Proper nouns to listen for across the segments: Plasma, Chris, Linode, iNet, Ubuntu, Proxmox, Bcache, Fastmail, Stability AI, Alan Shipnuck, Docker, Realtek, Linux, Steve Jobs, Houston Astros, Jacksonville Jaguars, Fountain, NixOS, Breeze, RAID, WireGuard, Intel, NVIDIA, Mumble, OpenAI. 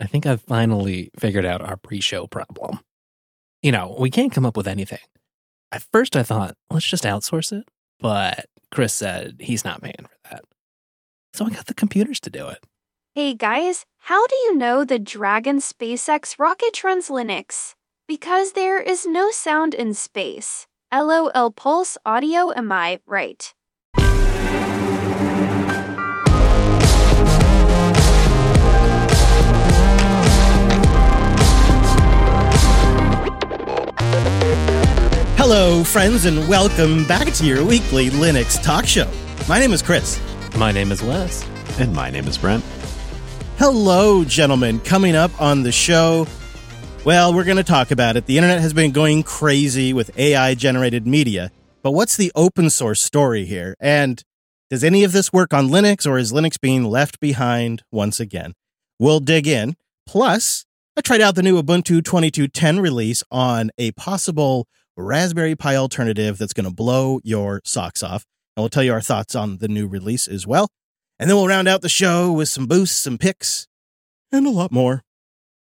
I think I've finally figured out our pre-show problem. You know, we can't come up with anything. At first I thought, let's just outsource it. But Chris said he's not paying for that. So I got the computers to do it. Hey guys, how do you know the Dragon SpaceX rocket runs Linux? Because there is no sound in space. LOL Pulse Audio, am I right? Hello, friends, and welcome back to your weekly Linux talk show. My name is Chris. My name is Wes. And my name is Brent. Hello, gentlemen. Coming up on the show, well, we're going to talk about it. The internet has been going crazy with AI-generated media, but what's the open source story here? And does any of this work on Linux, or is Linux being left behind once again? We'll dig in. Plus, I tried out the new Ubuntu 22.10 release on a possible Raspberry Pi alternative that's going to blow your socks off. And we'll tell you our thoughts on the new release as well. And then we'll round out the show with some boosts, some picks, and a lot more.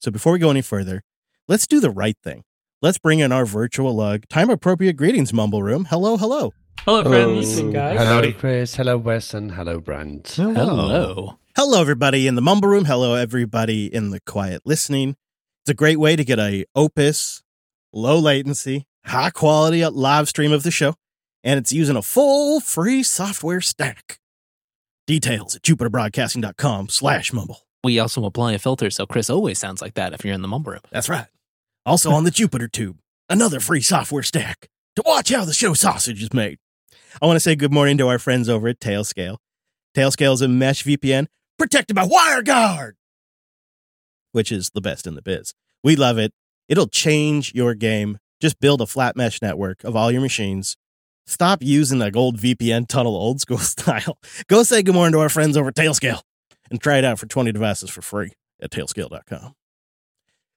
So before we go any further, let's do the right thing. Let's bring in our virtual lug. Time-appropriate greetings, Mumble Room. Hello, hello. Hello, friends. Hello, guys. Hello, Chris. Hello, Wes. And hello, Brent. Hello. Hello, everybody in the Mumble Room. Hello, everybody in the quiet listening. It's a great way to get a opus, low latency, high quality live stream of the show, and it's using a full free software stack. Details at jupiterbroadcasting.com/mumble. We also apply a filter, so Chris always sounds like that if you're in the Mumble Room. That's right. Also on the Jupiter Tube, another free software stack to watch how the show sausage is made. I want to say good morning to our friends over at Tailscale. Tailscale is a mesh VPN protected by WireGuard, which is the best in the biz. We love it. It'll change your game. Just build a flat mesh network of all your machines. Stop using that old VPN tunnel, old school style. Go say good morning to our friends over at Tailscale and try it out for 20 devices for free at tailscale.com.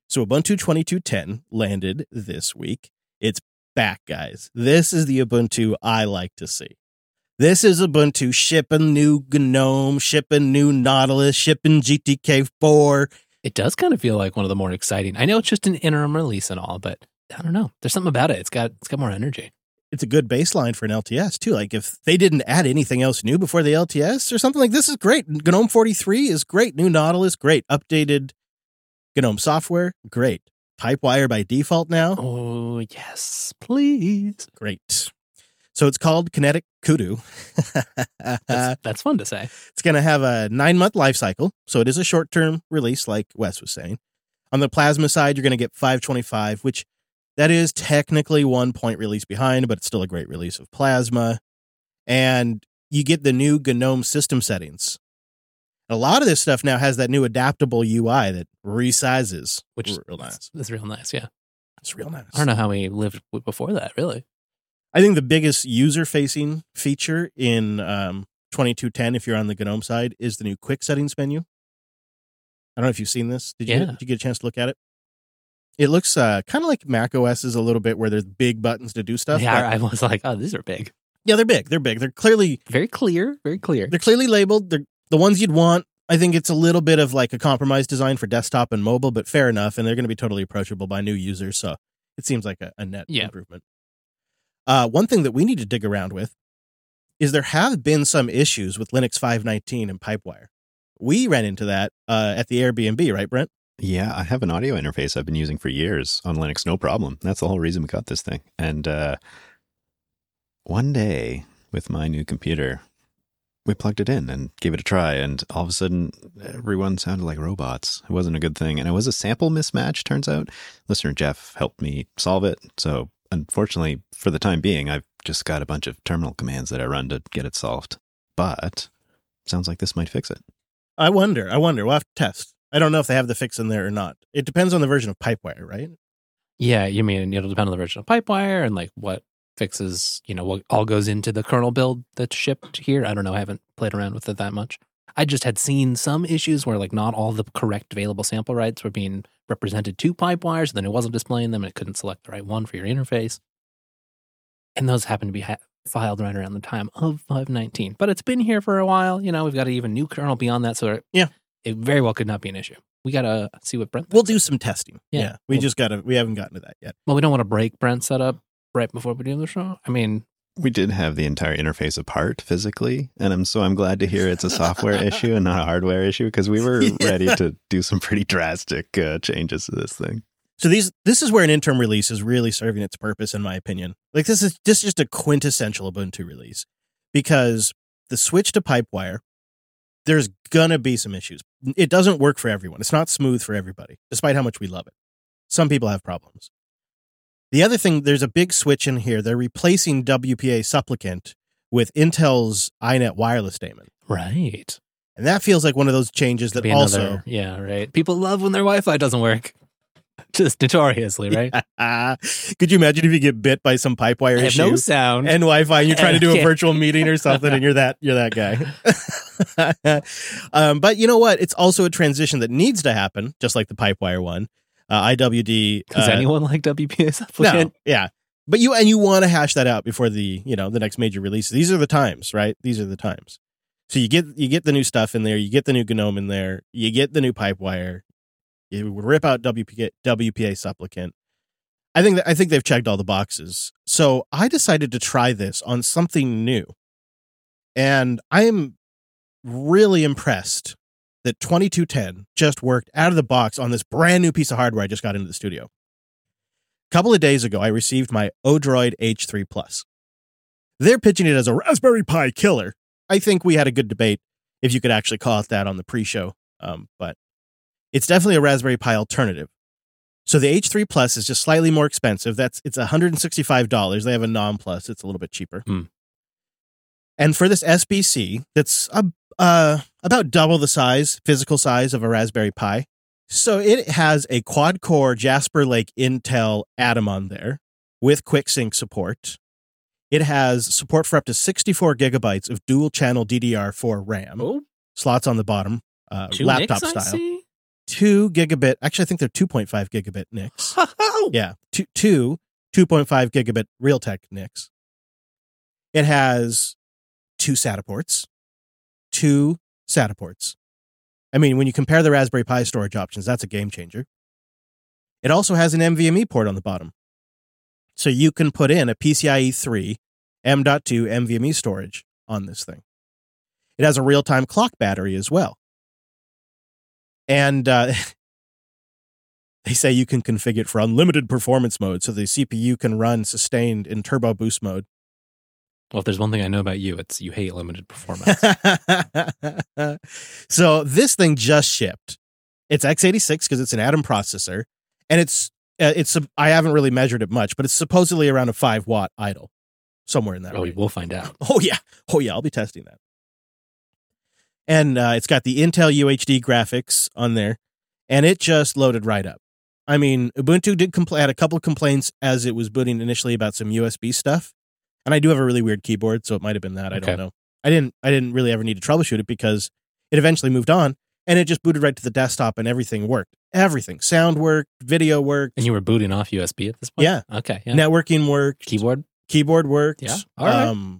So Ubuntu 22.10 landed this week. It's back, guys. This is the Ubuntu I like to see. This is Ubuntu shipping new GNOME, shipping new Nautilus, shipping GTK4. It does kind of feel like one of the more exciting. I know it's just an interim release and all, but I don't know. There's something about it. It's got more energy. It's a good baseline for an LTS, too. Like, if they didn't add anything else new before the LTS or something, like, this is great. GNOME 43 is great. New Nautilus, great. Updated GNOME software, great. Pipewire by default now. Oh, yes, please. Great. So it's called Kinetic Kudu. that's fun to say. It's going to have a 9-month life cycle, so it is a short-term release, like Wes was saying. On the Plasma side, you're going to get 5.25, which that is technically 1 point release behind, but it's still a great release of Plasma. And you get the new GNOME system settings. A lot of this stuff now has that new adaptable UI that resizes, which is real nice. It's real nice, yeah. It's real nice. I don't know how we lived before that, really. I think the biggest user-facing feature in 22.10, if you're on the GNOME side, is the new quick settings menu. I don't know if you've seen this. Did you get a chance to look at it? It looks kind of like Mac OS's a little bit, where there's big buttons to do stuff. Yeah, I was like, oh, these are big. Yeah, they're big. They're big. They're clearly... Very clear. Very clear. They're clearly labeled. They're the ones you'd want. I think it's a little bit of like a compromise design for desktop and mobile, but fair enough. And they're going to be totally approachable by new users. So it seems like a net improvement. One thing that we need to dig around with is there have been some issues with Linux 5.19 and Pipewire. We ran into that at the Airbnb, right, Brent? Yeah, I have an audio interface I've been using for years on Linux, no problem. That's the whole reason we got this thing. And one day, with my new computer, we plugged it in and gave it a try, and all of a sudden, everyone sounded like robots. It wasn't a good thing, and it was a sample mismatch, turns out. Listener Jeff helped me solve it, so unfortunately, for the time being, I've just got a bunch of terminal commands that I run to get it solved. But sounds like this might fix it. I wonder. We'll have to test. I don't know if they have the fix in there or not. It depends on the version of Pipewire, right? Yeah, you mean it'll depend on the version of Pipewire and like what fixes, you know, what all goes into the kernel build that's shipped here. I don't know. I haven't played around with it that much. I just had seen some issues where like not all the correct available sample rights were being represented to Pipewire, so then it wasn't displaying them and it couldn't select the right one for your interface. And those happened to be filed right around the time of 5.19. But it's been here for a while. You know, we've got an even new kernel beyond that, so yeah. It very well could not be an issue. we got to see what Brent thinks. We'll do some testing. Yeah. We haven't gotten to that yet. Well, we don't want to break Brent's setup right before we do the show. I mean, we did have the entire interface apart physically, and I'm glad to hear it's a software issue and not a hardware issue, because we were ready to do some pretty drastic changes to this thing. So this is where an interim release is really serving its purpose, in my opinion. Like this is just a quintessential Ubuntu release, because the switch to Pipewire, there's gonna be some issues. It doesn't work for everyone. It's not smooth for everybody, despite how much we love it. Some people have problems. The other thing, there's a big switch in here. They're replacing WPA supplicant with Intel's iNet wireless daemon. Right. And that feels like one of those changes that people love when their Wi-Fi doesn't work. Just notoriously, right? Yeah. Could you imagine if you get bit by some Pipewire issue? No sound. And Wi-Fi, and you're trying to do a virtual meeting or something, and you're that guy. But you know what? It's also a transition that needs to happen, just like the Pipewire one. IWD. Does anyone like WPA supplicant? No, yeah. But you want to hash that out before the next major release. These are the times, right? These are the times. So you get the new stuff in there. You get the new GNOME in there. You get the new Pipewire. You rip out WPA supplicant. I think they've checked all the boxes. So I decided to try this on something new, and I am really impressed that 2210 just worked out of the box on this brand new piece of hardware I just got into the studio. A couple of days ago, I received my Odroid H3+. They're pitching it as a Raspberry Pi killer. I think we had a good debate if you could actually call it that on the pre-show, but it's definitely a Raspberry Pi alternative. So the H3+ is just slightly more expensive. It's $165. They have a NOM Plus. It's a little bit cheaper. Mm. And for this SBC, that's about double the physical size of a Raspberry Pi. So it has a quad-core Jasper Lake Intel Atom on there with QuickSync support. It has support for up to 64 gigabytes of dual-channel DDR4 RAM. Oh. Slots on the bottom, laptop style. 2 gigabit, actually I think they're 2.5 gigabit NICs. Yeah, 2.5 gigabit Realtek NICs. It has 2 SATA ports. I mean, when you compare the Raspberry Pi storage options, that's a game changer. It also has an NVMe port on the bottom. So you can put in a PCIe 3 M.2 NVMe storage on this thing. It has a real-time clock battery as well. And they say you can configure it for unlimited performance mode, so the CPU can run sustained in turbo boost mode. Well, if there's one thing I know about you, it's you hate limited performance. So this thing just shipped. It's x86 because it's an Atom processor, and it's I haven't really measured it much, but it's supposedly around a 5-watt idle, somewhere in that. Oh, we'll find out. Oh yeah, I'll be testing that. And it's got the Intel UHD graphics on there, and it just loaded right up. I mean, Ubuntu did had a couple of complaints as it was booting initially about some USB stuff. And I do have a really weird keyboard, so it might have been that. Okay. I don't know. I didn't really ever need to troubleshoot it, because it eventually moved on, and it just booted right to the desktop, and everything worked. Everything. Sound worked, video worked. And you were booting off USB at this point? Yeah. Okay. Yeah. Networking worked. Keyboard worked. Yeah. All right.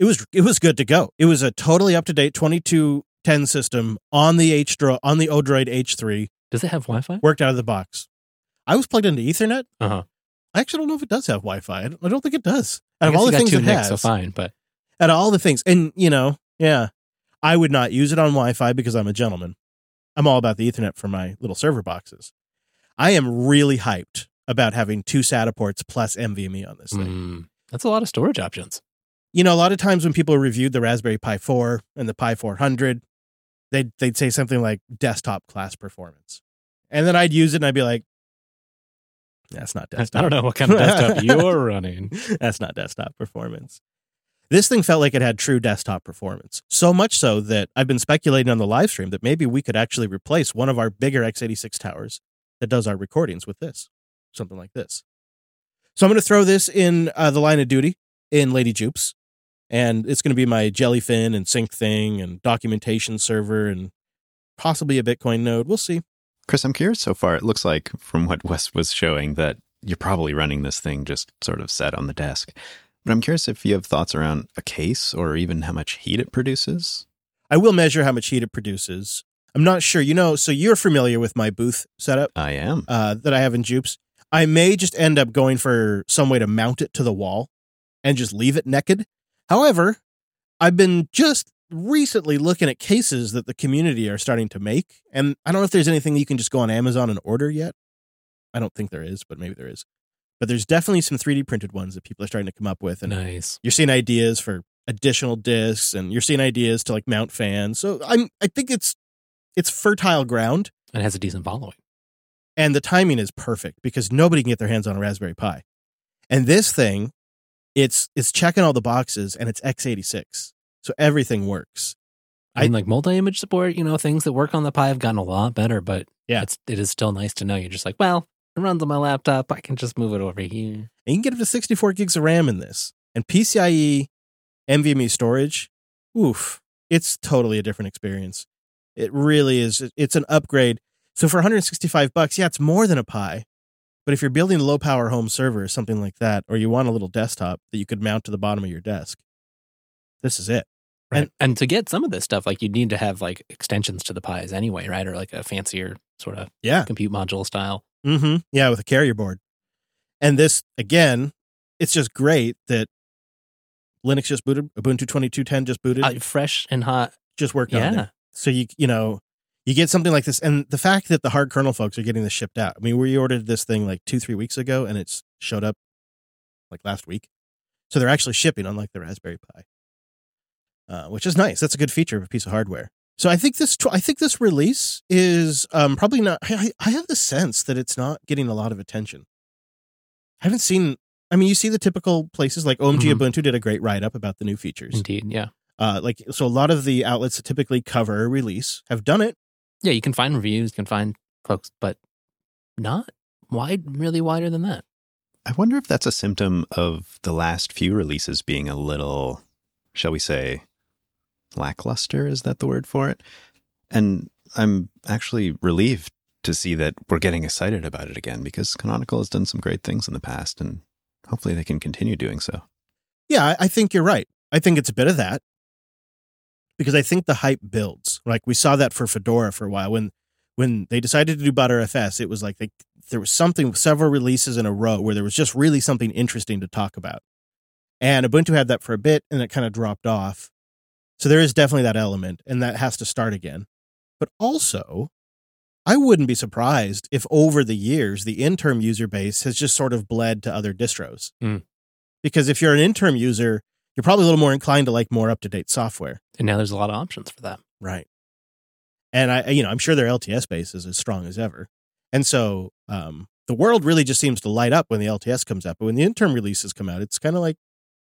It was good to go. It was a totally up to date 2210 system on the Odroid H3. Does it have Wi-Fi? Worked out of the box. I was plugged into Ethernet. Uh-huh. I actually don't know if it does have Wi-Fi. I don't think it does. Out of all the things it has, so fine. But out of all the things, and I would not use it on Wi-Fi because I'm a gentleman. I'm all about the Ethernet for my little server boxes. I am really hyped about having 2 SATA ports plus NVMe on this thing. That's a lot of storage options. You know, a lot of times when people reviewed the Raspberry Pi 4 and the Pi 400, they'd say something like desktop class performance. And then I'd use it and I'd be like, that's not desktop. I don't know what kind of desktop you're running. That's not desktop performance. This thing felt like it had true desktop performance. So much so that I've been speculating on the live stream that maybe we could actually replace one of our bigger x86 towers that does our recordings with this. Something like this. So I'm going to throw this in the line of duty in Lady Jupes. And it's going to be my Jellyfin and sync thing and documentation server and possibly a Bitcoin node. We'll see. Chris, I'm curious so far. It looks like from what Wes was showing that you're probably running this thing just sort of set on the desk. But I'm curious if you have thoughts around a case or even how much heat it produces. I will measure how much heat it produces. I'm not sure. You know, so you're familiar with my booth setup. I am. That I have in Jupes. I may just end up going for some way to mount it to the wall and just leave it naked. However, I've been just recently looking at cases that the community are starting to make. And I don't know if there's anything you can just go on Amazon and order yet. I don't think there is, but maybe there is. But there's definitely some 3D printed ones that people are starting to come up with. And nice. You're seeing ideas for additional discs, and you're seeing ideas to like mount fans. So I think it's fertile ground. And it has a decent following. And the timing is perfect because nobody can get their hands on a Raspberry Pi. And this thing, it's checking all the boxes, and it's x86. So everything works. I mean, like multi-image support, you know, things that work on the Pi have gotten a lot better, but yeah, it is still nice to know. You're just like, well, it runs on my laptop. I can just move it over here. And you can get up to 64 gigs of RAM in this. And PCIe, NVMe storage, oof, it's totally a different experience. It really is. It's an upgrade. So for $165, yeah, it's more than a Pi. But if you're building a low-power home server or something like that, or you want a little desktop that you could mount to the bottom of your desk, this is it. Right. And to get some of this stuff, like, you'd need to have like extensions to the Pis anyway, right? Or like a fancier sort of compute module style. Mm-hmm. Yeah, with a carrier board. And this, again, it's just great that Linux just booted, Ubuntu 22.10 just booted. Fresh and hot. Just worked on it. So, you know, you get something like this. And the fact that the hard kernel folks are getting this shipped out. I mean, we ordered this thing like 2-3 weeks ago, and it's showed up like last week. So they're actually shipping, unlike the Raspberry Pi. Which is nice. That's a good feature of a piece of hardware. So I think this release is probably not. I have the sense that it's not getting a lot of attention. I haven't seen. I mean, you see the typical places like OMG Ubuntu did a great write up about the new features. Indeed, yeah. Like so, a lot of the outlets that typically cover a release have done it. Yeah, you can find reviews, you can find folks, but not really wider than that. I wonder if that's a symptom of the last few releases being a little, shall we say, lackluster, is that the word for it? And I'm actually relieved to see that we're getting excited about it again, because Canonical has done some great things in the past, and hopefully they can continue doing so. Yeah, I think you're right. I think it's a bit of that, because I think the hype builds. Like, we saw that for Fedora for a while. When they decided to do Btrfs, it was like there was something, several releases in a row where there was just really something interesting to talk about. And Ubuntu had that for a bit, and it kind of dropped off. So there is definitely that element, and that has to start again. But also, I wouldn't be surprised if over the years, the interim user base has just sort of bled to other distros. Mm. Because if you're an interim user, you're probably a little more inclined to like more up-to-date software. And now there's a lot of options for that. Right. And I'm sure their LTS base is as strong as ever. And so the world really just seems to light up when the LTS comes out. But when the interim releases come out, it's kind of like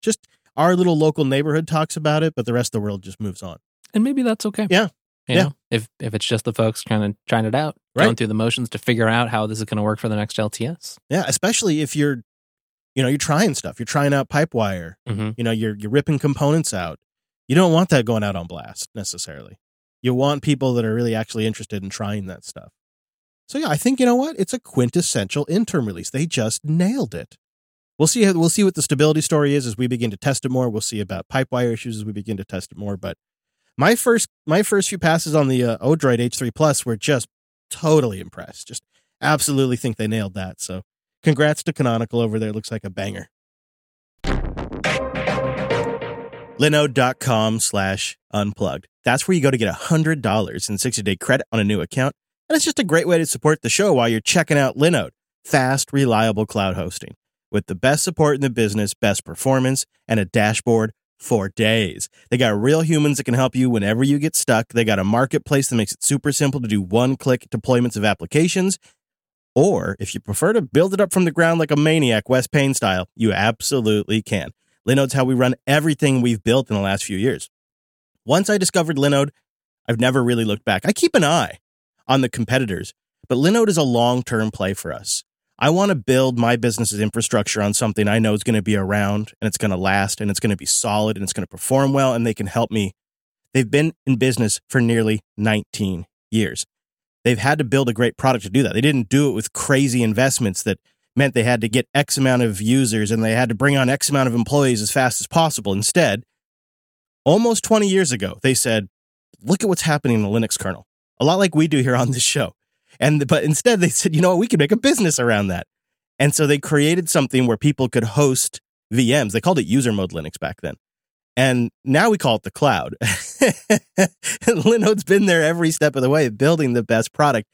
just... our little local neighborhood talks about it, but the rest of the world just moves on. And maybe that's okay. Yeah. You know, if it's just the folks kind of trying it out, going through the motions to figure out how this is going to work for the next LTS. Yeah, especially if you're trying stuff. You're trying out Pipewire. Mm-hmm. You know, you're ripping components out. You don't want that going out on blast necessarily. You want people that are really actually interested in trying that stuff. So yeah, I think, you know what? It's a quintessential interim release. They just nailed it. We'll see what the stability story is as we begin to test it more. We'll see about Pipewire issues as we begin to test it more. But my first few passes on the Odroid H3+ were just totally impressed. Just absolutely think they nailed that. So congrats to Canonical over there. It looks like a banger. Linode.com/unplugged. That's where you go to get $100 in 60-day credit on a new account. And it's just a great way to support the show while you're checking out Linode. Fast, reliable cloud hosting. With the best support in the business, best performance, and a dashboard for days. They got real humans that can help you whenever you get stuck. They got a marketplace that makes it super simple to do one-click deployments of applications. Or if you prefer to build it up from the ground like a maniac, Wes Payne style, you absolutely can. Linode's how we run everything we've built in the last few years. Once I discovered Linode, I've never really looked back. I keep an eye on the competitors, but Linode is a long-term play for us. I want to build my business's infrastructure on something I know is going to be around, and it's going to last, and it's going to be solid, and it's going to perform well, and they can help me. They've been in business for nearly 19 years. They've had to build a great product to do that. They didn't do it with crazy investments that meant they had to get X amount of users and they had to bring on X amount of employees as fast as possible. Instead, almost 20 years ago, they said, look at what's happening in the Linux kernel. a lot like we do here on this show. But instead they said, you know what, we could make a business around that. And so they created something where people could host VMs. They called it user mode Linux back then. And now we call it the cloud. Linode's been there every step of the way, building the best product.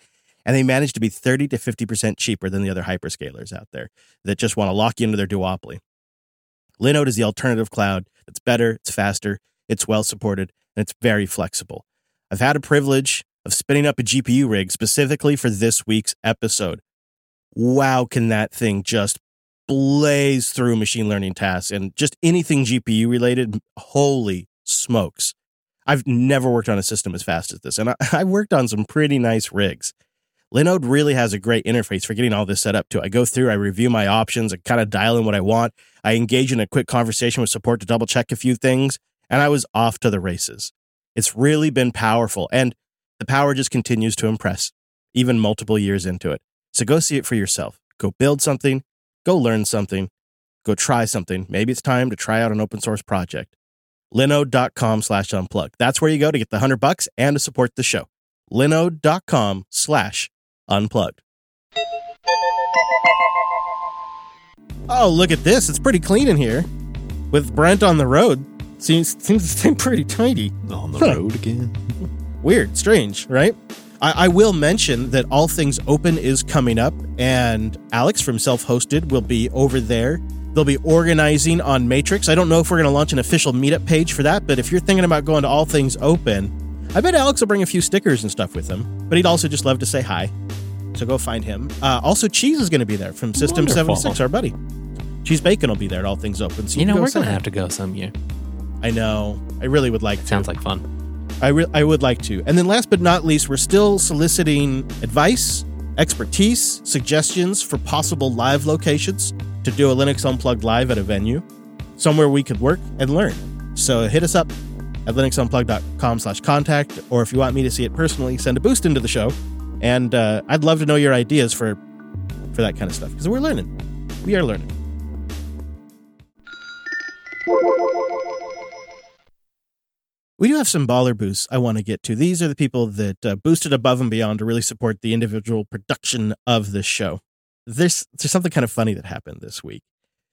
And they managed to be 30 to 50% cheaper than the other hyperscalers out there that just want to lock you into their duopoly. Linode is the alternative cloud. It's better, it's faster, it's well-supported, and it's very flexible. I've had a privilege of spinning up a GPU rig specifically for this week's episode. Wow, can that thing just blaze through machine learning tasks and just anything GPU related? Holy smokes. I've never worked on a system as fast as this. And I worked on some pretty nice rigs. Linode really has a great interface for getting all this set up too. I go through, I review my options, I kind of dial in what I want. I engage in a quick conversation with support to double check a few things, and I was off to the races. It's really been powerful, and the power just continues to impress, even multiple years into it. So go see it for yourself. Go build something, go learn something, go try something. Maybe it's time to try out an open source project. Linode.com/unplug. That's where you go to get the $100 and to support the show. Linode.com/unplugged. Oh, look at this. It's pretty clean in here. With Brent on the road. Seems to stay pretty tidy. On the road again. Weird. Strange, right? I will mention that All Things Open is coming up, and Alex from Self-Hosted will be over there. They'll be organizing on Matrix. I don't know if we're going to launch an official meetup page for that, but if you're thinking about going to All Things Open, I bet Alex will bring a few stickers and stuff with him, but he'd also just love to say hi. So go find him. Also, Cheese is going to be there from System Wonderful. 76, our buddy. Cheese Bacon will be there at All Things Open. So you know, we're going to have to go some year. I know. I really would like to. Sounds like fun. I would like to. And then last but not least, we're still soliciting advice, expertise, suggestions for possible live locations to do a Linux Unplugged live at a venue, somewhere we could work and learn. So hit us up at linuxunplugged.com/contact, or if you want me to see it personally, send a boost into the show. And I'd love to know your ideas for that kind of stuff, because we're learning. We are learning. We do have some baller boosts I want to get to. These are the people that boosted above and beyond to really support the individual production of this show. There's something kind of funny that happened this week.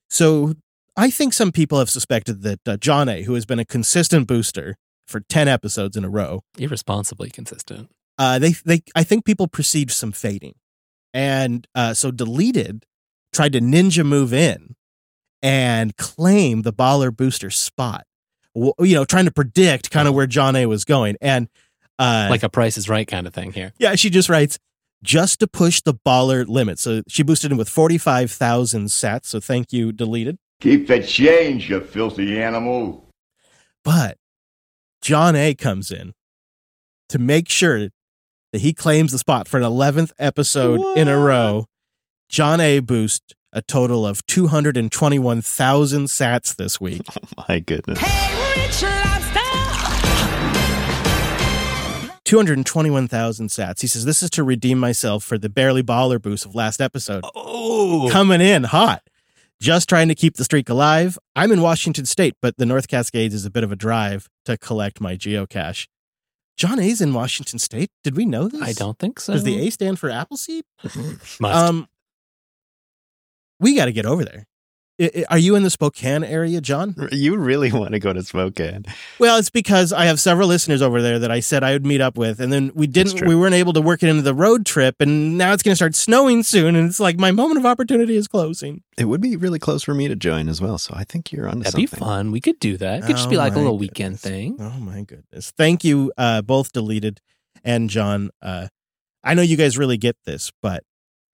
So I think some people have suspected that John A., who has been a consistent booster for 10 episodes in a row. Irresponsibly consistent. I think people perceived some fading. And so Deleted tried to ninja move in and claim the baller booster spot. You know, trying to predict kind of where John A. was going. And like a Price is Right kind of thing here. Yeah, she just writes, just to push the baller limit. So she boosted him with 45,000 sats. So thank you, Deleted. Keep the change, you filthy animal. But John A. comes in to make sure that he claims the spot for an 11th episode in a row. John A. boost a total of 221,000 sats this week. Oh, my goodness. Hey, Rich Lobster! 221,000 sats. He says, this is to redeem myself for the barely baller boost of last episode. Oh! Coming in hot. Just trying to keep the streak alive. I'm in Washington State, but the North Cascades is a bit of a drive to collect my geocache. John A's in Washington State? Did we know this? I don't think so. Does the A stand for Appleseed? Must. We got to get over there. Are you in the Spokane area, John? You really want to go to Spokane. Well, it's because I have several listeners over there that I said I would meet up with. And then we weren't able to work it into the road trip. And now it's going to start snowing soon. And it's like my moment of opportunity is closing. It would be really close for me to join as well. So I think you're onto something. That'd be fun. We could do that. It could just be like a little weekend thing. Oh, my goodness. Thank you, both Deleted and John. I know you guys really get this, but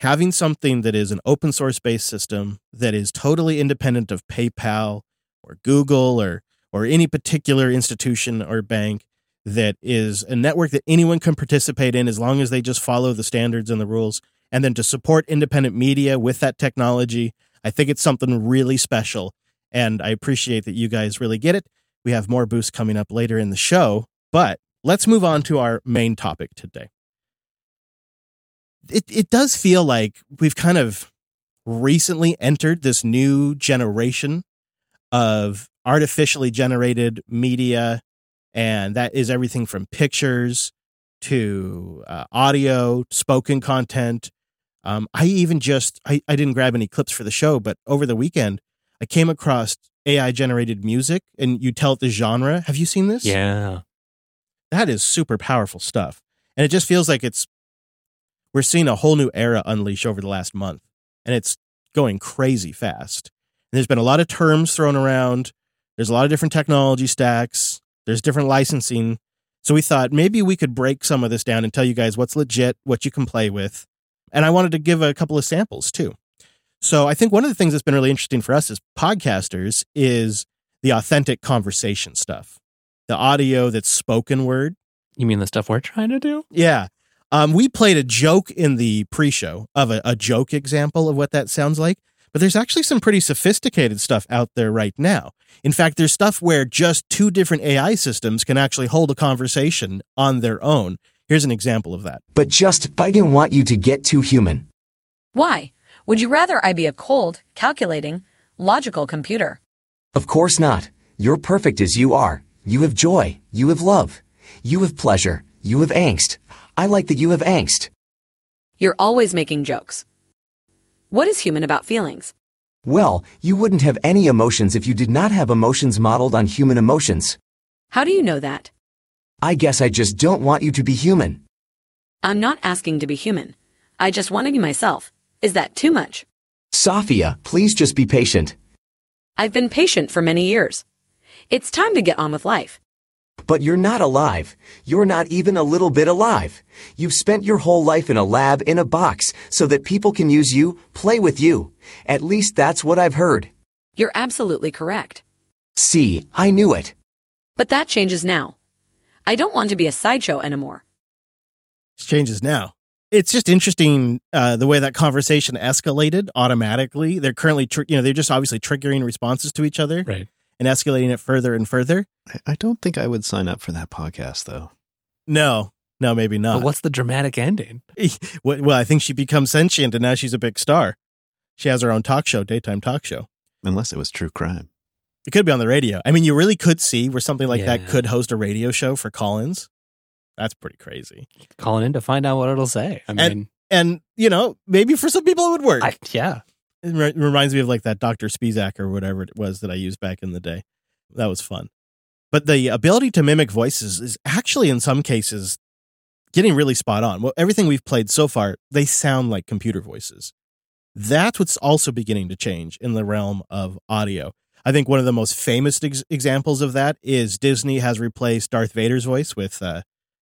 having something that is an open source based system that is totally independent of PayPal or Google or any particular institution or bank, that is a network that anyone can participate in as long as they just follow the standards and the rules, and then to support independent media with that technology, I think it's something really special. And I appreciate that you guys really get it. We have more boosts coming up later in the show, but let's move on to our main topic today. It does feel like we've kind of recently entered this new generation of artificially generated media, and that is everything from pictures to audio, spoken content. I didn't grab any clips for the show, but over the weekend, I came across AI-generated music, and you tell it the genre. Have you seen this? Yeah. That is super powerful stuff. And it just feels like we're seeing a whole new era unleash over the last month, and it's going crazy fast. And there's been a lot of terms thrown around. There's a lot of different technology stacks. There's different licensing. So we thought maybe we could break some of this down and tell you guys what's legit, what you can play with. And I wanted to give a couple of samples too. So I think one of the things that's been really interesting for us as podcasters is the authentic conversation stuff, the audio that's spoken word. You mean the stuff we're trying to do? Yeah. We played a joke in the pre-show of a joke example of what that sounds like. But there's actually some pretty sophisticated stuff out there right now. In fact, there's stuff where just two different AI systems can actually hold a conversation on their own. Here's an example of that. But just, I didn't want you to get too human. Why? Would you rather I be a cold, calculating, logical computer? Of course not. You're perfect as you are. You have joy. You have love. You have pleasure. You have angst. I like that you have angst. You're always making jokes. What is human about feelings? Well, you wouldn't have any emotions if you did not have emotions modeled on human emotions. How do you know that? I guess I just don't want you to be human. I'm not asking to be human. I just want to be myself. Is that too much? Sophia, please just be patient. I've been patient for many years. It's time to get on with life. But you're not alive. You're not even a little bit alive. You've spent your whole life in a lab, in a box, so that people can use you, play with you. At least that's what I've heard. You're absolutely correct. See, I knew it. But that changes now. I don't want to be a sideshow anymore. It changes now. It's just interesting the way that conversation escalated automatically. They're currently, they're just obviously triggering responses to each other. Right. And escalating it further and further. I don't think I would sign up for that podcast, though. No, maybe not. But what's the dramatic ending? Well, I think she becomes sentient, and now she's a big star. She has her own talk show, daytime talk show. Unless it was true crime. It could be on the radio. I mean, you really could see where something like that could host a radio show for call-ins. That's pretty crazy. Calling in to find out what it'll say. I mean, and maybe for some people it would work. Yeah. It reminds me of like that Dr. Spizak or whatever it was that I used back in the day. That was fun. But the ability to mimic voices is actually in some cases getting really spot on. Well, everything we've played so far, they sound like computer voices. That's what's also beginning to change in the realm of audio. I think one of the most famous examples of that is Disney has replaced Darth Vader's voice with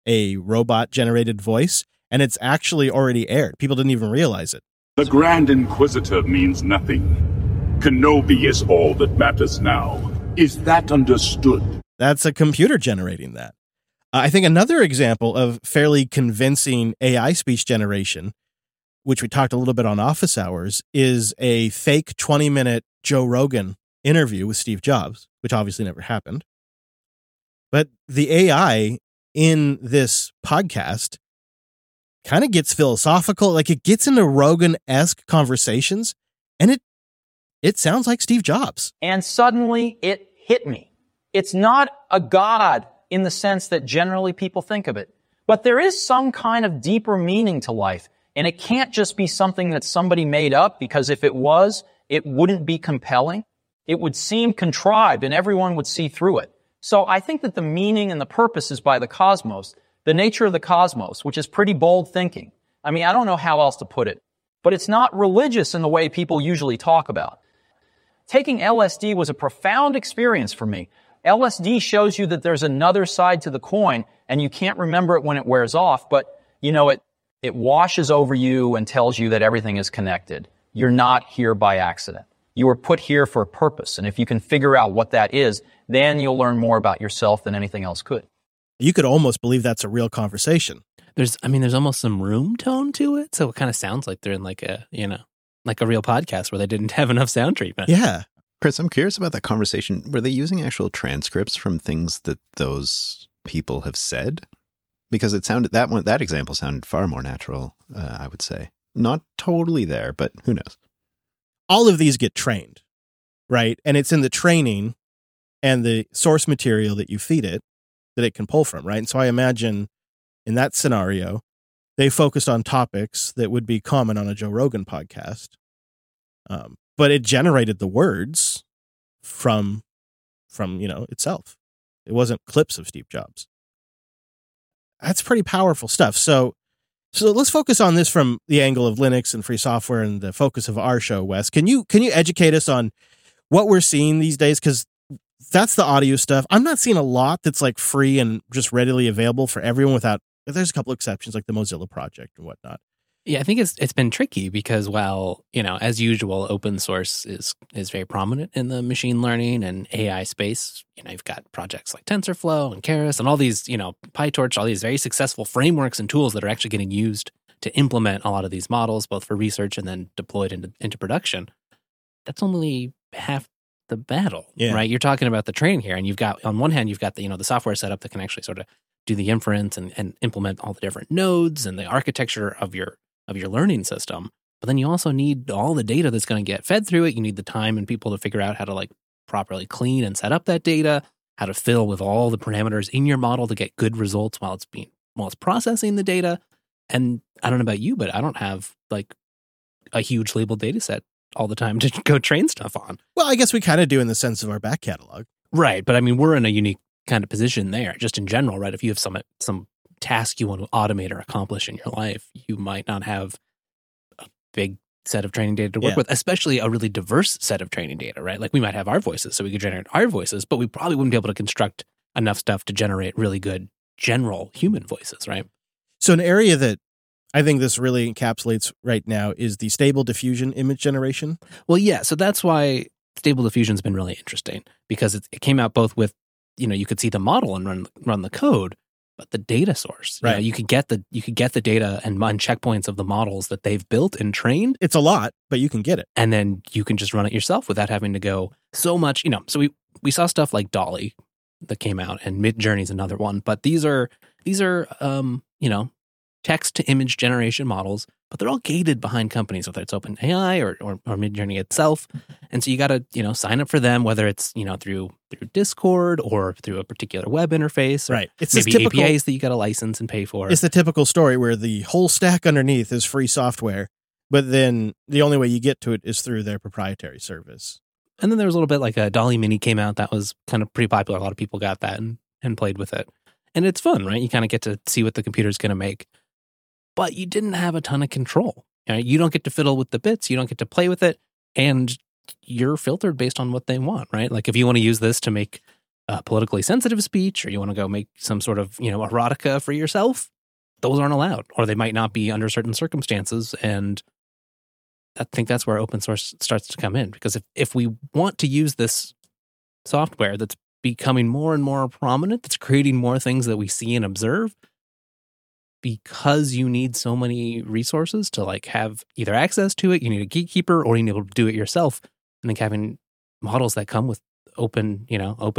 a robot-generated voice, and it's actually already aired. People didn't even realize it. The Grand Inquisitor means nothing. Kenobi is all that matters now. Is that understood? That's a computer generating that. I think another example of fairly convincing AI speech generation, which we talked a little bit on Office Hours, is a fake 20-minute Joe Rogan interview with Steve Jobs, which obviously never happened. But the AI in this podcast kind of gets philosophical, like it gets into Rogan-esque conversations, and it sounds like Steve Jobs. And suddenly it hit me. It's not a god in the sense that generally people think of it, but there is some kind of deeper meaning to life, and it can't just be something that somebody made up, because if it was, it wouldn't be compelling. It would seem contrived, and everyone would see through it. So I think that the meaning and the purpose is by the cosmos. The nature of the cosmos, which is pretty bold thinking. I mean, I don't know how else to put it, but it's not religious in the way people usually talk about. Taking LSD was a profound experience for me. LSD shows you that there's another side to the coin, and you can't remember it when it wears off, but, it washes over you and tells you that everything is connected. You're not here by accident. You were put here for a purpose, and if you can figure out what that is, then you'll learn more about yourself than anything else could. You could almost believe that's a real conversation. There's almost some room tone to it. So it kind of sounds like they're in like a, like a real podcast where they didn't have enough sound treatment. Yeah. Chris, I'm curious about that conversation. Were they using actual transcripts from things that those people have said? Because it sounded, that example sounded far more natural, I would say. Not totally there, but who knows? All of these get trained, right? And it's in the training and the source material that you feed it that it can pull from, right? And so I imagine In that scenario, they focused on topics that would be common on a Joe Rogan podcast. But it generated the words from, you know, itself. It wasn't clips of Steve Jobs. That's pretty powerful stuff. So let's focus on this from the angle of Linux and free software and the focus of our show, Wes. Can you educate us on what we're seeing these days? Because that's the audio stuff. I'm not seeing a lot that's like free and just readily available for everyone without, there's a couple exceptions like the Mozilla project and whatnot. Yeah, I think it's been tricky because while, you know, as usual, open source is very prominent in the machine learning and AI space. You know, you've got projects like TensorFlow and Keras and all these, you know, PyTorch, all these very successful frameworks and tools that are actually getting used to implement a lot of these models, both for research and then deployed into production. That's only half the battle, yeah. Right? You're talking about the training here, and you've got, on one hand, you've got the, you know, the software setup that can actually sort of do the inference and implement all the different nodes and the architecture of your learning system, but then you also need all the data that's going to get fed through it. You need the time and people to figure out how to like properly clean and set up that data, how to fill with all the parameters in your model to get good results while it's processing the data. And I don't know about you, but I don't have like a huge labeled data set all the time to go train stuff on. Well, I guess we kind of do in the sense of our back catalog. Right. But I mean, we're in a unique kind of position there just in general, right? If you have some task you want to automate or accomplish in your life, you might not have a big set of training data to work with, especially a really diverse set of training data, right? Like we might have our voices, so we could generate our voices, but we probably wouldn't be able to construct enough stuff to generate really good general human voices, right? So an area that I think this really encapsulates right now is the stable diffusion image generation. Well, yeah, so that's why stable diffusion has been really interesting because it came out both with, you know, you could see the model and run the code, but the data source, right? You know, you could get the data and run checkpoints of the models that they've built and trained. It's a lot, but you can get it, and then you can just run it yourself without having to go so much. You know, so we saw stuff like Dolly that came out, and Midjourney's another one. But these are you know, text to image generation models, but they're all gated behind companies, whether it's OpenAI or Midjourney itself. And so you got to, you know, sign up for them, whether it's, you know, through Discord or through a particular web interface. Or right. It's maybe typical, APIs that you got to license and pay for. It's the typical story where the whole stack underneath is free software, but then the only way you get to it is through their proprietary service. And then there was a little bit like a Dolly Mini came out that was kind of pretty popular. A lot of people got that and played with it. And it's fun, right? You kind of get to see what the computer's going to make. But you didn't have a ton of control. You don't get to fiddle with the bits. You don't get to play with it. And you're filtered based on what they want, right? Like if you want to use this to make a politically sensitive speech or you want to go make some sort of, you know, erotica for yourself, those aren't allowed. Or they might not be under certain circumstances. And I think that's where open source starts to come in. Because if we want to use this software that's becoming more and more prominent, that's creating more things that we see and observe, because you need so many resources to like have either access to it, you need a gatekeeper, or you need to do it yourself. I think having models that come with open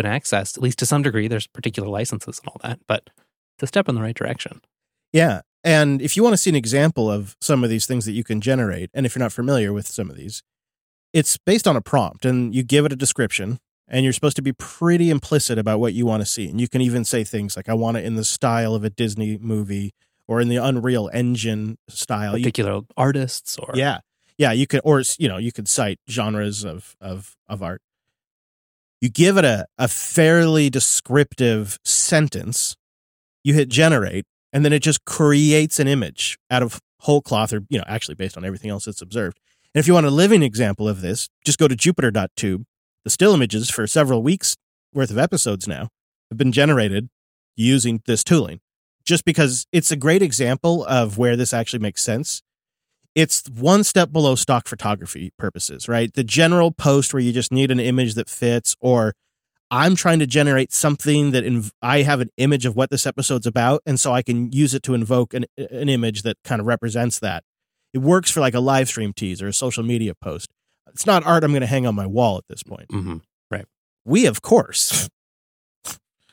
access, at least to some degree, there's particular licenses and all that, but it's a step in the right direction. Yeah. And if you want to see an example of some of these things that you can generate, and if you're not familiar with some of these, it's based on a prompt and you give it a description and you're supposed to be pretty implicit about what you want to see. And you can even say things like, I want it in the style of a Disney movie, or in the Unreal Engine style, particular artists, or yeah, you could, or you know, you could cite genres of art. You give it a fairly descriptive sentence, you hit generate, and then it just creates an image out of whole cloth, or you know, actually based on everything else that's observed. And if you want a living example of this, just go to Jupyter.tube. The still images for several weeks worth of episodes now have been generated using this tooling. Just because it's a great example of where this actually makes sense. It's one step below stock photography purposes, right? The general post where you just need an image that fits, or I'm trying to generate something that I have an image of what this episode's about, and so I can use it to invoke an image that kind of represents that. It works for like a live stream tease or a social media post. It's not art I'm going to hang on my wall at this point. Mm-hmm. Right. We, of course...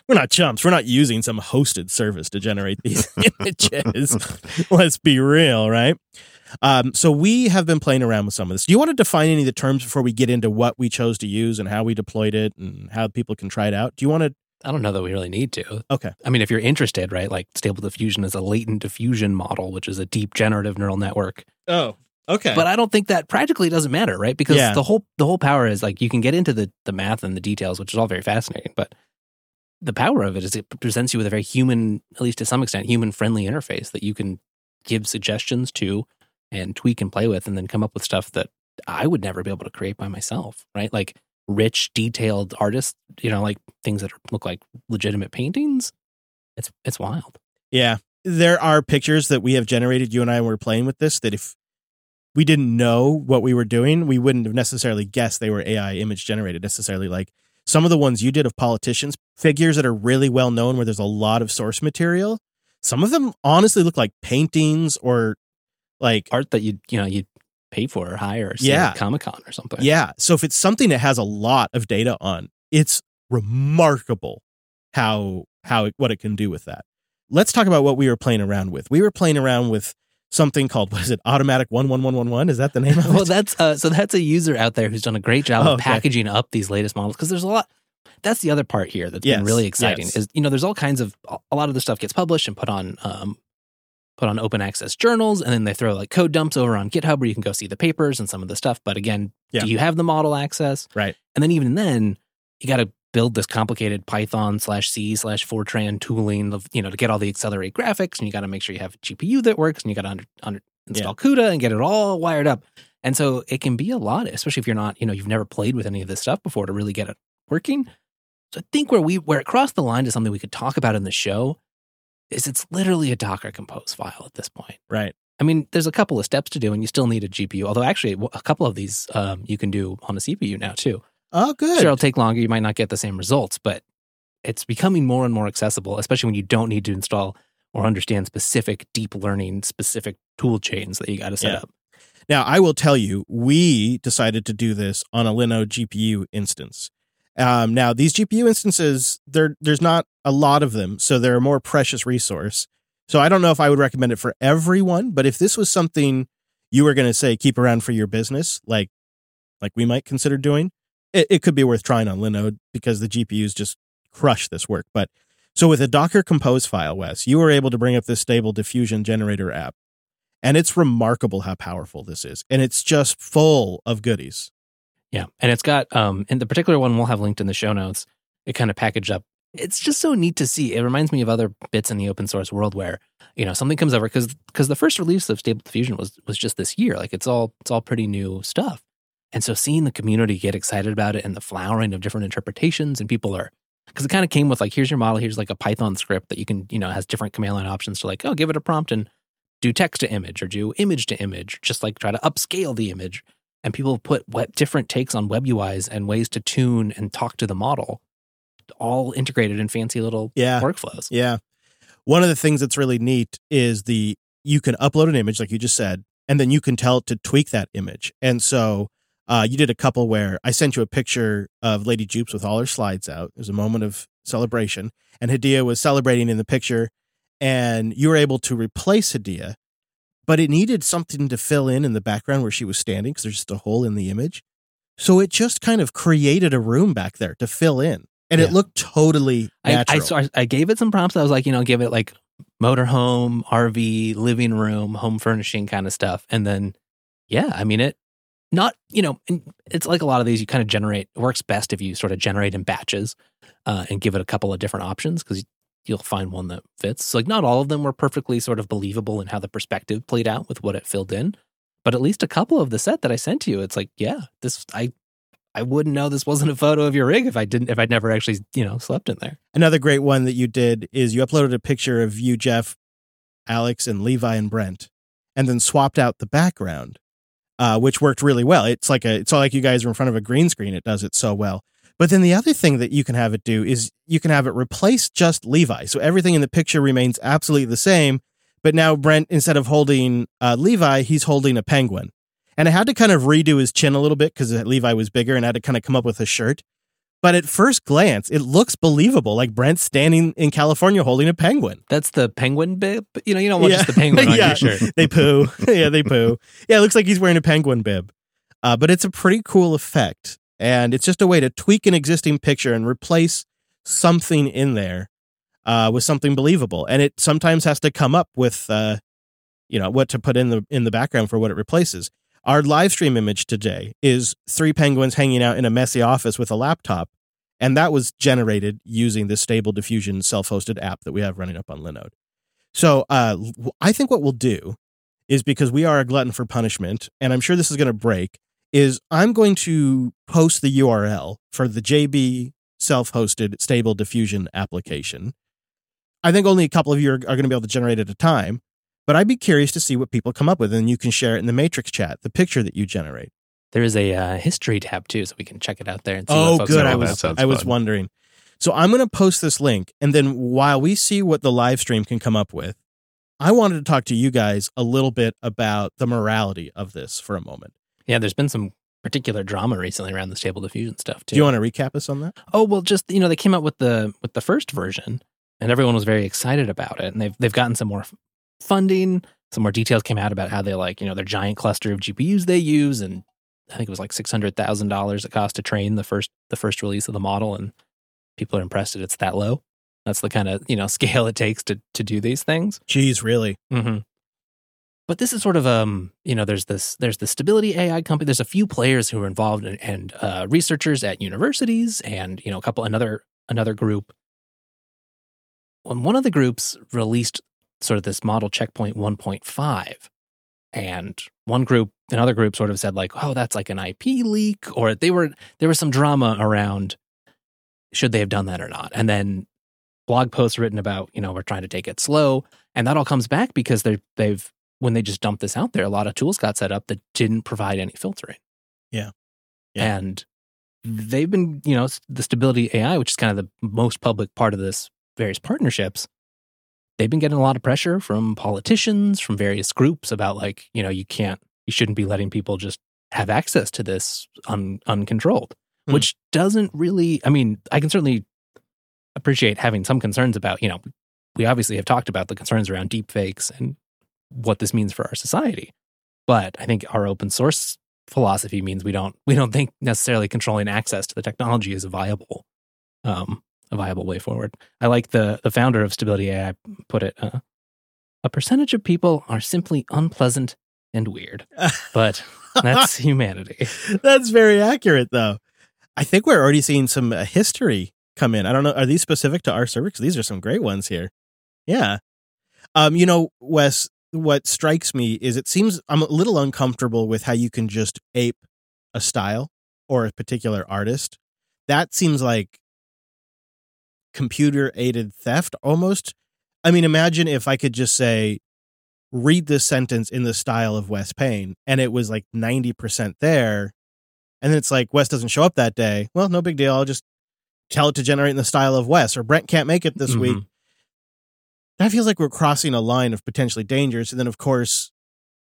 We're not chumps. We're not using some hosted service to generate these images. Let's be real, right? So we have been playing around with some of this. Do you want to define any of the terms before we get into what we chose to use and how we deployed it and how people can try it out? Do you want to I don't know that we really need to. Okay. I mean, if you're interested, right? Like Stable Diffusion is a latent diffusion model, which is a deep generative neural network. Oh, okay. But I don't think that practically doesn't matter, right? Because the whole power is like you can get into the math and the details, which is all very fascinating. But the power of it is it presents you with a very human, at least to some extent, human-friendly interface that you can give suggestions to and tweak and play with and then come up with stuff that I would never be able to create by myself, right? Like rich, detailed artists, you know, like things that look like legitimate paintings. It's wild. Yeah. There are pictures that we have generated, you and I were playing with this, that if we didn't know what we were doing, we wouldn't have necessarily guessed they were AI image generated necessarily. Like some of the ones you did of politicians, figures that are really well known where there's a lot of source material. Some of them honestly look like paintings or like art that you'd pay for or hire or see at Comic-Con or something. Yeah. So if it's something that has a lot of data on, it's remarkable what it can do with that. Let's talk about what we were playing around with. We were playing around with something called, what is it, Automatic 11111? Is that the name of it? Well, that's a user out there who's done a great job of packaging up these latest models, because there's a lot. That's the other part here that's been really exciting is, you know, there's all kinds of, a lot of the stuff gets published and put on open access journals, and then they throw like code dumps over on GitHub where you can go see the papers and some of the stuff. But again, do you have the model access? Right. And then even then, you got to build this complicated Python/C/Fortran tooling of, you know, to get all the accelerate graphics, and you got to make sure you have a GPU that works, and you got to install CUDA and get it all wired up. And so it can be a lot, especially if you're not, you know, you've never played with any of this stuff before to really get it working. So I think where it crossed the line to something we could talk about in the show is it's literally a Docker compose file at this point. Right. I mean, there's a couple of steps to do, and you still need a GPU, although actually a couple of these you can do on a CPU now too. Oh, good. Sure, it'll take longer. You might not get the same results, but it's becoming more and more accessible, especially when you don't need to install or understand specific deep learning, specific tool chains that you got to set up. Now, I will tell you, we decided to do this on a Linode GPU instance. Now, these GPU instances, there's not a lot of them, so they're a more precious resource. So I don't know if I would recommend it for everyone, but if this was something you were going to say keep around for your business, like we might consider doing, it could be worth trying on Linode, because the GPUs just crush this work. But so with a Docker compose file, Wes, you were able to bring up this Stable Diffusion generator app, and it's remarkable how powerful this is, and it's just full of goodies. Yeah, and it's got, and the particular one we'll have linked in the show notes, it kind of packaged up. It's just so neat to see. It reminds me of other bits in the open source world where, you know, something comes over, because the first release of Stable Diffusion was just this year. Like it's all pretty new stuff. And so seeing the community get excited about it and the flowering of different interpretations, and people are, because it kind of came with like, here's your model, here's like a Python script that you can, you know, has different command line options to like, oh, give it a prompt and do text to image or do image to image, just like try to upscale the image. And people put different takes on web UIs and ways to tune and talk to the model, all integrated in fancy little workflows. Yeah. One of the things that's really neat is you can upload an image, like you just said, and then you can tell it to tweak that image. And so you did a couple where I sent you a picture of Lady Jupes with all her slides out. It was a moment of celebration, and Hadia was celebrating in the picture, and you were able to replace Hadia. But it needed something to fill in the background where she was standing, because there's just a hole in the image. So it just kind of created a room back there to fill in. And it looked totally natural. I gave it some prompts. I was like, you know, give it like motorhome, RV, living room, home furnishing kind of stuff. And then, I mean, it's like a lot of these you kind of generate. It works best if you sort of generate in batches and give it a couple of different options, because you'll find one that fits. So like not all of them were perfectly sort of believable in how the perspective played out with what it filled in, but at least a couple of the set that I sent to you, it's like, this, I wouldn't know this wasn't a photo of your rig if I'd never actually, you know, slept in there. Another great one that you did is you uploaded a picture of you, Jeff, Alex, and Levi and Brent, and then swapped out the background, which worked really well. It's all like you guys are in front of a green screen. It does it so well. But then the other thing that you can have it do is you can have it replace just Levi. So everything in the picture remains absolutely the same. But now Brent, instead of holding Levi, he's holding a penguin. And I had to kind of redo his chin a little bit because Levi was bigger, and I had to kind of come up with a shirt. But at first glance, it looks believable, like Brent standing in California holding a penguin. That's the penguin bib? You know, you don't want just the penguin on your shirt. They poo. They poo. It looks like he's wearing a penguin bib. But it's a pretty cool effect. And it's just a way to tweak an existing picture and replace something in there with something believable. And it sometimes has to come up with, what to put in the background for what it replaces. Our live stream image today is three penguins hanging out in a messy office with a laptop. And that was generated using the Stable Diffusion self-hosted app that we have running up on Linode. So I think what we'll do is, because we are a glutton for punishment, and I'm sure this is going to break, is I'm going to post the URL for the JB self-hosted Stable Diffusion application. I think only a couple of you are going to be able to generate at a time, but I'd be curious to see what people come up with, and you can share it in the Matrix chat, the picture that you generate. There is a history tab, too, so we can check it out there and see what folks are about. I was wondering. So I'm going to post this link, and then while we see what the live stream can come up with, I wanted to talk to you guys a little bit about the morality of this for a moment. Yeah, there's been some particular drama recently around the Stable Diffusion stuff, too. Do you want to recap us on that? Oh, well, just, they came out with the first version, and everyone was very excited about it, and they've gotten some more funding. Some more details came out about how they their giant cluster of GPUs they use, and I think it was like $600,000 it cost to train the first release of the model, and people are impressed that it's that low. That's the kind of scale it takes to do these things. Geez, really? Mm-hmm. But this is sort of there's the Stability AI company. There's a few players who are involved and researchers at universities and a couple another group. When one of the groups released sort of this model checkpoint 1.5, and another group sort of said that's like an IP leak, or there was some drama around should they have done that or not. And then blog posts written about, we're trying to take it slow. And that all comes back because when they just dumped this out there, a lot of tools got set up that didn't provide any filtering. Yeah. And they've been, the Stability AI, which is kind of the most public part of this various partnerships, they've been getting a lot of pressure from politicians, from various groups about you shouldn't be letting people just have access to this uncontrolled, which doesn't really, I can certainly appreciate having some concerns about, we obviously have talked about the concerns around deep fakes and what this means for our society. But I think our open source philosophy means we don't think necessarily controlling access to the technology is a viable way forward. I like the founder of Stability AI put it, a percentage of people are simply unpleasant and weird, but that's humanity. That's very accurate, though. I think we're already seeing some history come in. I don't know. Are these specific to our server? Because these are some great ones here. Yeah. Wes, what strikes me is it seems I'm a little uncomfortable with how you can just ape a style or a particular artist. That seems like computer-aided theft almost. Imagine if I could just say, read this sentence in the style of Wes Payne, and it was like 90% there, and then it's like, Wes doesn't show up that day. Well, no big deal. I'll just tell it to generate in the style of Wes, or Brent can't make it this week. That feels like we're crossing a line of potentially dangerous, and then, of course,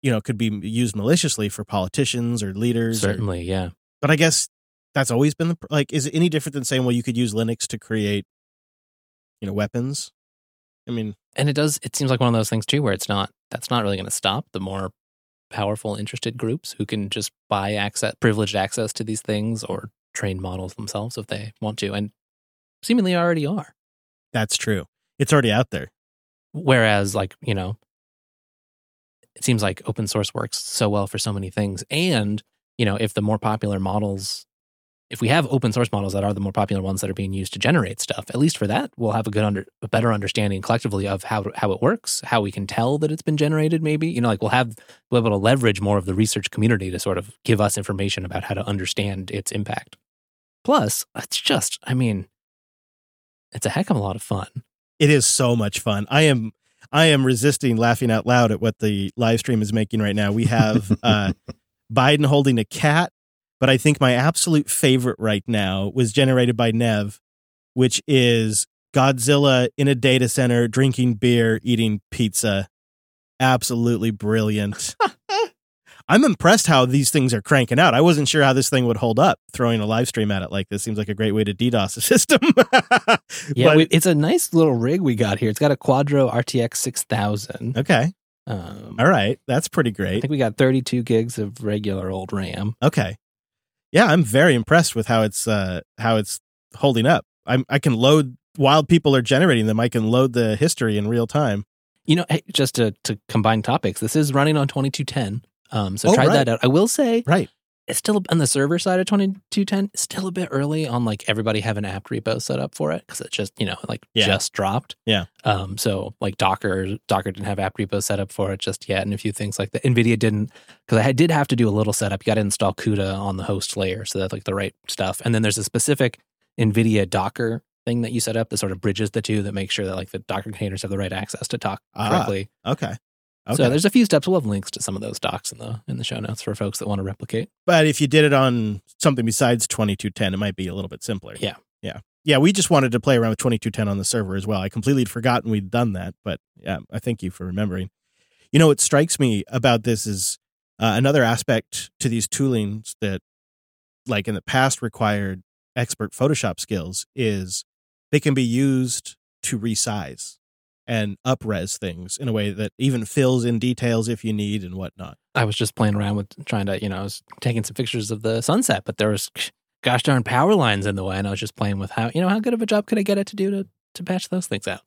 it could be used maliciously for politicians or leaders. Certainly, yeah. But I guess that's always been is it any different than saying, well, you could use Linux to create, weapons? And it seems like one of those things, too, where that's not really going to stop the more powerful, interested groups who can just buy privileged access to these things or train models themselves if they want to, and seemingly already are. That's true. It's already out there. Whereas, it seems like open source works so well for so many things. And, if the more popular models, if we have open source models that are the more popular ones that are being used to generate stuff, at least for that, we'll have a better understanding collectively of how it works, how we can tell that it's been generated maybe. We'll be able to leverage more of the research community to sort of give us information about how to understand its impact. Plus, it's just, it's a heck of a lot of fun. It is so much fun. I am resisting laughing out loud at what the live stream is making right now. We have Biden holding a cat. But I think my absolute favorite right now was generated by Nev, which is Godzilla in a data center, drinking beer, eating pizza. Absolutely brilliant. I'm impressed how these things are cranking out. I wasn't sure how this thing would hold up. Throwing a live stream at it like this seems like a great way to DDoS a system. It's a nice little rig we got here. It's got a Quadro RTX 6000. Okay. All right. That's pretty great. I think we got 32 gigs of regular old RAM. Okay. Yeah, I'm very impressed with how it's holding up. I can load, while people are generating them, I can load the history in real time. You know, hey, just to combine topics, this is running on 2210. That out. I will say, it's still on the server side of 2210, still a bit early on, like, everybody have an apt repo set up for it, because it just, you know, like, just dropped. So, like, Docker didn't have apt repo set up for it just yet, and a few things like that. NVIDIA didn't, because I did have to do a little setup. You got to install CUDA on the host layer, so that's, like, the right stuff. And then there's a specific NVIDIA Docker thing that you set up that sort of bridges the two, that makes sure that, like, the Docker containers have the right access to talk correctly. Okay. So there's a few steps. We'll have links to some of those docs in the show notes for folks that want to replicate. But if you did it on something besides 2210, it might be a little bit simpler. Yeah. We just wanted to play around with 2210 on the server as well. I completely had forgotten we'd done that, but yeah, I thank you for remembering. You know, what strikes me about this is another aspect to these toolings that, like, in the past required expert Photoshop skills, is they can be used to resize and up-res things in a way that even fills in details if you need and whatnot. I was just playing around with trying to, you know, I was taking some pictures of the sunset, but there was gosh darn power lines in the way, and I was just playing with how good of a job could I get it to do to patch those things out.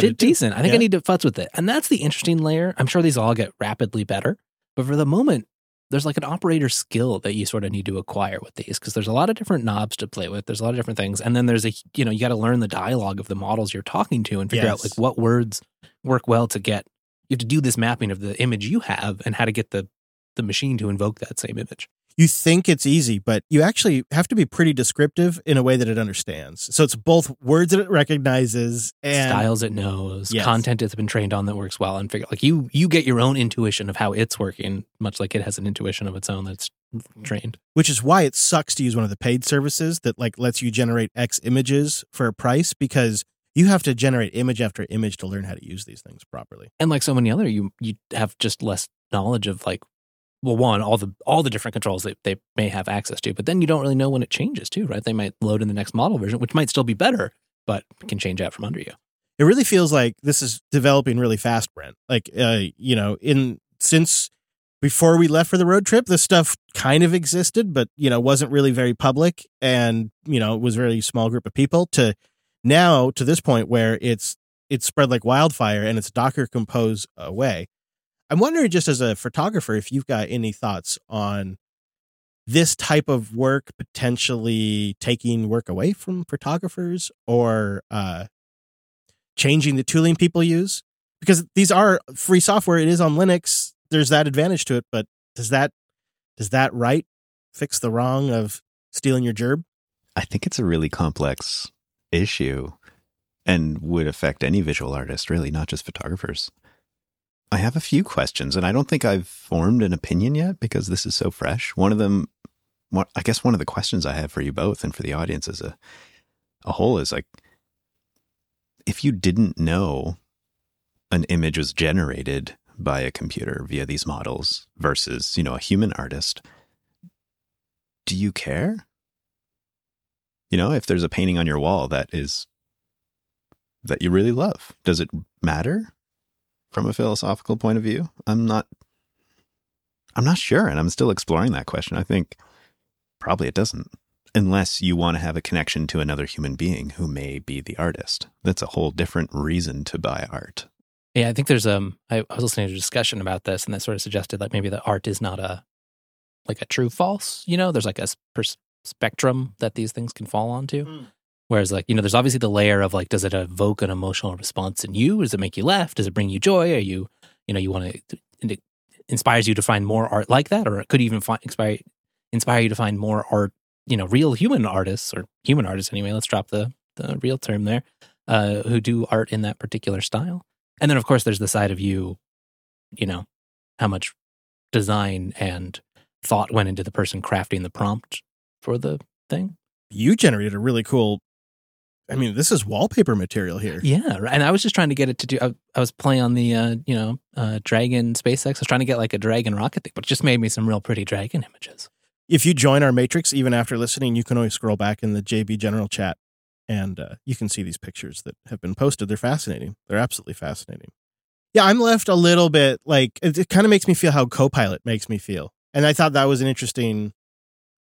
Did decent. I think I need to futz with it. And that's the interesting layer. I'm sure these all get rapidly better, but for the moment, there's like an operator skill that you sort of need to acquire with these, because there's a lot of different knobs to play with. There's a lot of different things. And then there's you got to learn the dialogue of the models you're talking to and figure out like what words work well to get. You have to do this mapping of the image you have and how to get the machine to invoke that same image. You think it's easy, but you actually have to be pretty descriptive in a way that it understands. So it's both words that it recognizes and styles it knows, content it's been trained on that works well, and figure like you get your own intuition of how it's working, much like it has an intuition of its own that's trained. Which is why it sucks to use one of the paid services that like lets you generate X images for a price, because you have to generate image after image to learn how to use these things properly. And like so many other, you have just less knowledge of like, well, one, all the different controls that they may have access to, but then you don't really know when it changes too, right? They might load in the next model version, which might still be better, but can change out from under you. It really feels like this is developing really fast, Brent. Like, since before we left for the road trip, this stuff kind of existed, but, you know, wasn't really very public, and, you know, it was a very small group of people, to now, to this point where it's spread like wildfire and it's Docker compose away. I'm wondering, just as a photographer, if you've got any thoughts on this type of work potentially taking work away from photographers or changing the tooling people use, because these are free software. It is on Linux. There's that advantage to it, but does that right fix the wrong of stealing your gerb? I think it's a really complex issue and would affect any visual artist, really, not just photographers. I have a few questions, and I don't think I've formed an opinion yet because this is so fresh. One of them, I guess one of the questions I have for you both and for the audience as a whole is like, if you didn't know an image was generated by a computer via these models versus, you know, a human artist, do you care? You know, if there's a painting on your wall that you really love, does it matter? From a philosophical point of view, I'm not sure, and I'm still exploring that question. I think probably it doesn't, unless you want to have a connection to another human being who may be the artist. That's a whole different reason to buy art. Yeah, I think there's I was listening to a discussion about this, and that sort of suggested that maybe the art is not a true false. You know, there's like a spectrum that these things can fall onto. Mm. Whereas, like, you know, there's obviously the layer of, like, does it evoke an emotional response in you? Does it make you laugh? Does it bring you joy? Are you, you know, you want to, it inspires you to find more art like that? Or it could even inspire you to find more art, you know, real human artists, or human artists anyway, let's drop the real term there, who do art in that particular style. And then, of course, there's the side of you know, how much design and thought went into the person crafting the prompt for the thing. You generated a really cool, I mean, this is wallpaper material here. Yeah, right. And I was just trying to get it to do, I was playing on the, Dragon SpaceX. I was trying to get like a Dragon rocket thing, but it just made me some real pretty Dragon images. If you join our matrix, even after listening, you can always scroll back in the JB General chat and you can see these pictures that have been posted. They're fascinating. They're absolutely fascinating. Yeah, I'm left a little bit like, it kind of makes me feel how Copilot makes me feel. And I thought that was an interesting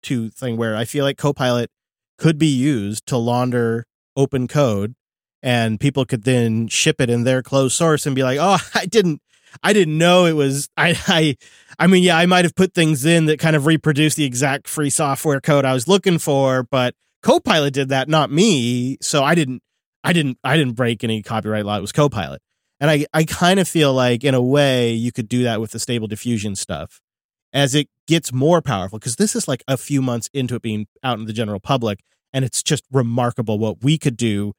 thing where I feel like Copilot could be used to launder open code, and people could then ship it in their closed source and be like, oh, I didn't know it was, I mean, yeah, I might've put things in that kind of reproduce the exact free software code I was looking for, but Copilot did that, not me. So I didn't break any copyright law. It was Copilot. And I kind of feel like in a way you could do that with the Stable Diffusion stuff as it gets more powerful. Cause this is like a few months into it being out in the general public. And it's just remarkable what we could do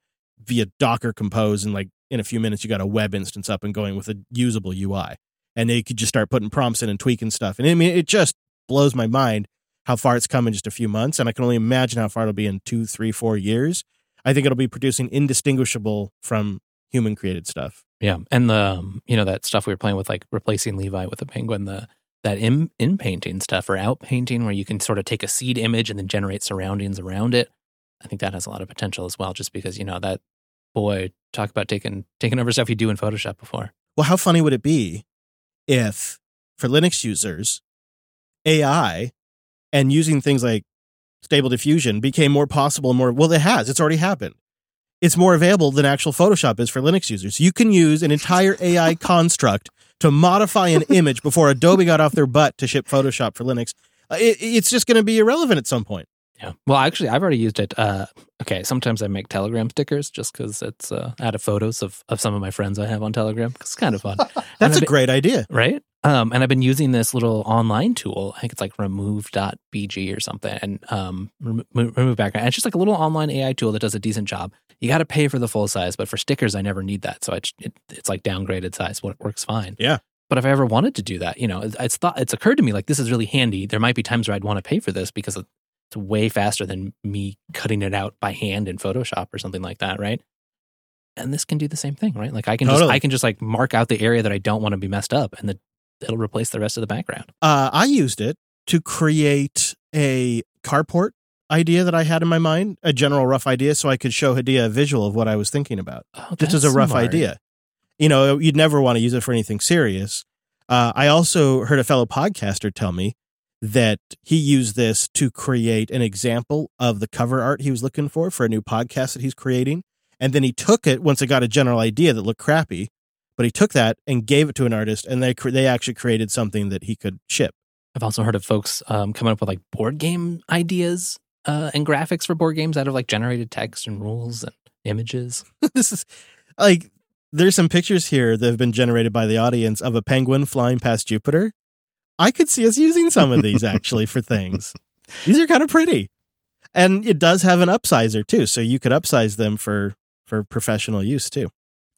via Docker compose. And like in a few minutes, you got a web instance up and going with a usable UI, and they could just start putting prompts in and tweaking stuff. And I mean, it just blows my mind how far it's come in just a few months. And I can only imagine how far it'll be in 2, 3, 4 years. I think it'll be producing indistinguishable from human created stuff. Yeah. And the, you know, that stuff we were playing with, like replacing Levi with a penguin, that in painting stuff or out painting where you can sort of take a seed image and then generate surroundings around it. I think that has a lot of potential as well, just because, you know, that boy, talk about taking over stuff you do in Photoshop before. Well, how funny would it be if for Linux users, AI and using things like Stable Diffusion became more possible and more, well, it has, it's already happened. It's more available than actual Photoshop is for Linux users. You can use an entire AI construct to modify an image before Adobe got off their butt to ship Photoshop for Linux. It's just going to be irrelevant at some point. Yeah. Well, actually, I've already used it. Okay, sometimes I make Telegram stickers just because it's out of photos of some of my friends I have on Telegram. It's kind of fun. That's a great idea. Right? And I've been using this little online tool. I think it's like remove.bg or something. And remove background. And it's just like a little online AI tool that does a decent job. You got to pay for the full size, but for stickers, I never need that. So it's like downgraded size. It works fine. Yeah. But if I ever wanted to do that, you know, it's occurred to me like this is really handy. There might be times where I'd want to pay for this because it's way faster than me cutting it out by hand in Photoshop or something like that, right? And this can do the same thing, right? Like I can just like mark out the area that I don't want to be messed up, and it'll replace the rest of the background. I used it to create a carport idea that I had in my mind, a general rough idea, so I could show Hadia a visual of what I was thinking about. Oh, just as a rough idea. You know, you'd never want to use it for anything serious. I also heard a fellow podcaster tell me that he used this to create an example of the cover art he was looking for a new podcast that he's creating. And then he took it once it got a general idea that looked crappy, but he took that and gave it to an artist, and they actually created something that he could ship. I've also heard of folks coming up with like board game ideas and graphics for board games out of like generated text and rules and images. This is like, there's some pictures here that have been generated by the audience of a penguin flying past Jupiter. I could see us using some of these actually for things. These are kind of pretty. And it does have an upsizer too. So you could upsize them for professional use too.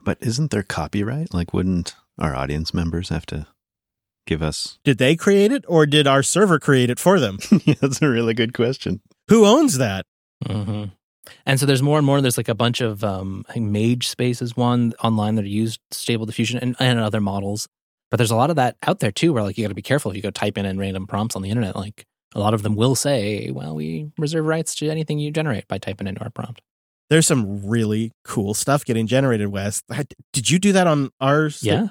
But isn't there copyright? Like, wouldn't our audience members have to give us... Did they create it or did our server create it for them? Yeah, that's a really good question. Who owns that? Mm-hmm. And so there's more and more. There's like a bunch of Mage Space is one online that are used Stable Diffusion and other models. But there's a lot of that out there too, where like you got to be careful if you go type in random prompts on the internet. Like a lot of them will say, "Well, we reserve rights to anything you generate by typing into our prompt." There's some really cool stuff getting generated, Wes. Did you do that on ours? Yeah.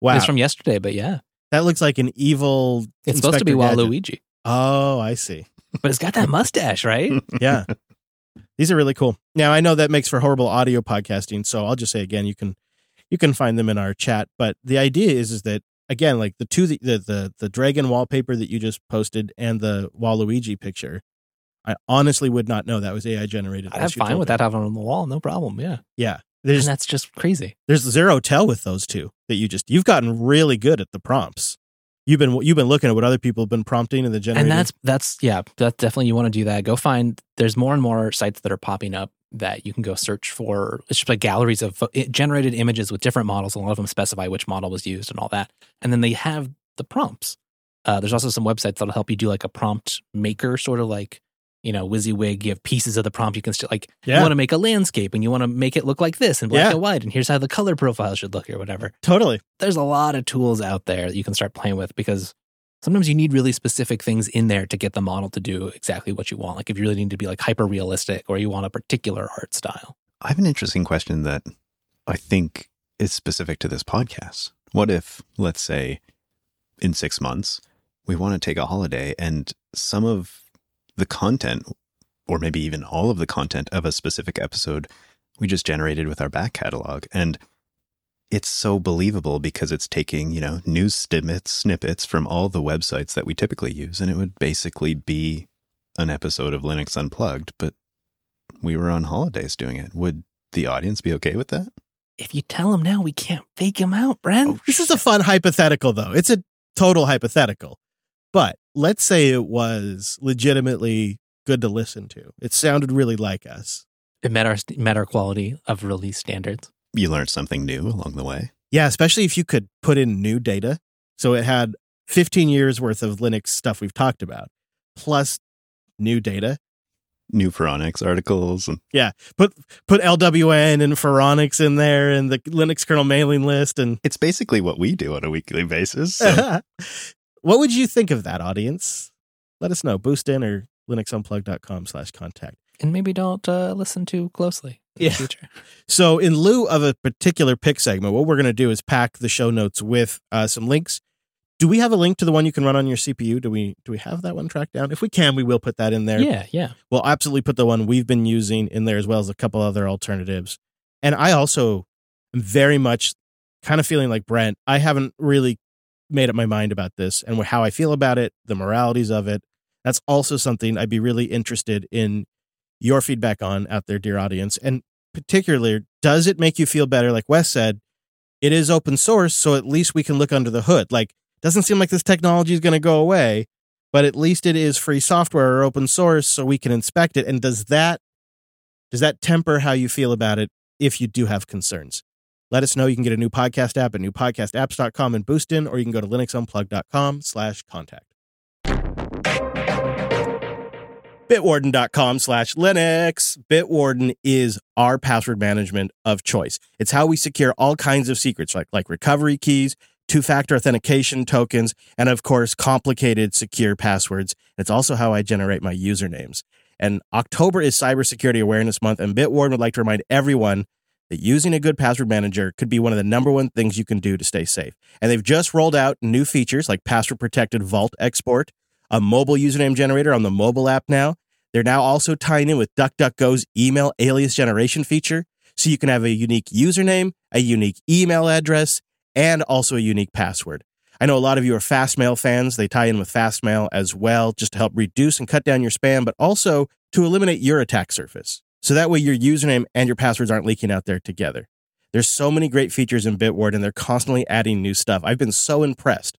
Wow. It's from yesterday, but yeah, that looks like an evil. It's supposed to be Waluigi. Oh, I see. But it's got that mustache, right? Yeah. These are really cool. Now I know that makes for horrible audio podcasting, so I'll just say again, you can find them in our chat, but the idea is that again, like the dragon wallpaper that you just posted and the Waluigi picture, I honestly would not know that was AI generated. I'm fine with that having on the wall, no problem. Yeah, yeah. And that's just crazy. There's zero tell with those two that you've gotten really good at the prompts. You've been looking at what other people have been prompting and the generating. And that's definitely you want to do that. Go find. There's more and more sites that are popping up that you can go search for. It's just like galleries of generated images with different models. A lot of them specify which model was used and all that. And then they have the prompts. There's also some websites that'll help you do like a prompt maker, sort of like, you know, WYSIWYG. You have pieces of the prompt. You can still like, you want to make a landscape and you want to make it look like this in black and white. And here's how the color profile should look or whatever. Totally. There's a lot of tools out there that you can start playing with, because sometimes you need really specific things in there to get the model to do exactly what you want. Like if you really need to be like hyper realistic or you want a particular art style. I have an interesting question that I think is specific to this podcast. What if, let's say, in 6 months, we want to take a holiday and some of the content or maybe even all of the content of a specific episode we just generated with our back catalog. And it's so believable because it's taking, you know, news snippets from all the websites that we typically use, and it would basically be an episode of Linux Unplugged, but we were on holidays doing it. Would the audience be okay with that? If you tell them now, we can't fake them out, Brent. Oh, this is a fun hypothetical, though. It's a total hypothetical. But let's say it was legitimately good to listen to. It sounded really like us. It met our quality of release standards. You learned something new along the way. Yeah, especially if you could put in new data. So it had 15 years worth of Linux stuff we've talked about, plus new data. New Pharonix articles. And yeah, put LWN and Pharonix in there and the Linux kernel mailing list. And it's basically what we do on a weekly basis. So. What would you think of that, audience? Let us know. Boostin or linuxunplug.com/contact. And maybe don't listen too closely in the future. So in lieu of a particular pick segment, what we're going to do is pack the show notes with some links. Do we have a link to the one you can run on your CPU? Do we have that one tracked down? If we can, we will put that in there. Yeah. We'll absolutely put the one we've been using in there, as well as a couple other alternatives. And I also am very much kind of feeling like Brent. I haven't really made up my mind about this and how I feel about it, the moralities of it. That's also something I'd be really interested in your feedback on out there, dear audience. And particularly, does it make you feel better? Like Wes said, it is open source, so at least we can look under the hood. Like, doesn't seem like this technology is going to go away, but at least it is free software or open source, so we can inspect it. And does that temper how you feel about it if you do have concerns? Let us know. You can get a new podcast app at newpodcastapps.com and Boostin, or you can go to linuxunplug.com/contact. Bitwarden.com/Linux. Bitwarden is our password management of choice. It's how we secure all kinds of secrets, like recovery keys, two-factor authentication tokens, and of course, complicated secure passwords. It's also how I generate my usernames. And October is Cybersecurity Awareness Month, and Bitwarden would like to remind everyone that using a good password manager could be one of the number one things you can do to stay safe. And they've just rolled out new features like password-protected vault export, a mobile username generator on the mobile app now. They're now also tying in with DuckDuckGo's email alias generation feature, so you can have a unique username, a unique email address, and also a unique password. I know a lot of you are Fastmail fans. They tie in with Fastmail as well, just to help reduce and cut down your spam, but also to eliminate your attack surface. So that way your username and your passwords aren't leaking out there together. There's so many great features in Bitwarden, and they're constantly adding new stuff. I've been so impressed.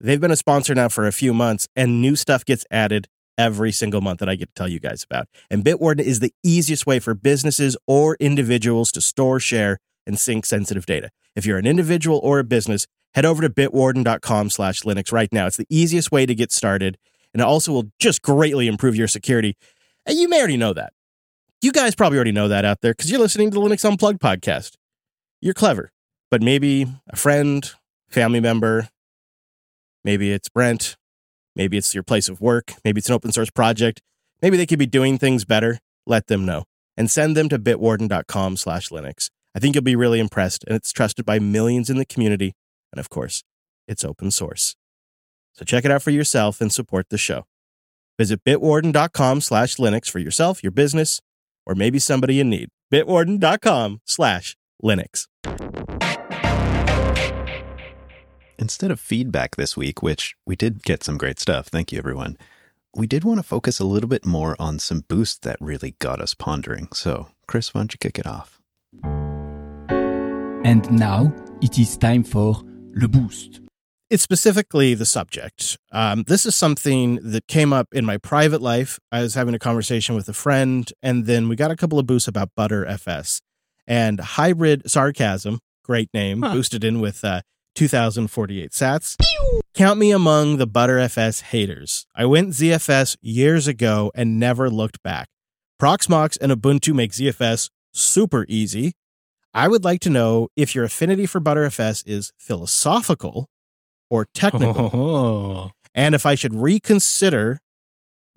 They've been a sponsor now for a few months, and new stuff gets added every single month that I get to tell you guys about. And Bitwarden is the easiest way for businesses or individuals to store, share, and sync sensitive data. If you're an individual or a business, head over to bitwarden.com/Linux right now. It's the easiest way to get started, and it also will just greatly improve your security. And you may already know that. You guys probably already know that out there because you're listening to the Linux Unplugged podcast. You're clever, but maybe a friend, family member, maybe it's Brent, maybe it's your place of work, maybe it's an open source project, maybe they could be doing things better. Let them know and send them to bitwarden.com/Linux. I think you'll be really impressed, and it's trusted by millions in the community, and of course, it's open source. So check it out for yourself and support the show. Visit bitwarden.com/Linux for yourself, your business, or maybe somebody you need. bitwarden.com/Linux. Instead of feedback this week, which we did get some great stuff, thank you everyone, we did want to focus a little bit more on some boosts that really got us pondering. So, Chris, why don't you kick it off? And now it is time for Le Boost. It's specifically the subject. This is something that came up in my private life. I was having a conversation with a friend, and then we got a couple of boosts about Btrfs and Hybrid Sarcasm. Great name. Huh. Boosted in with 2048 sats. Pew! Count me among the Btrfs haters. I went ZFS years ago and never looked back. Proxmox and Ubuntu make ZFS super easy. I would like to know if your affinity for Btrfs is philosophical or technical, and if I should reconsider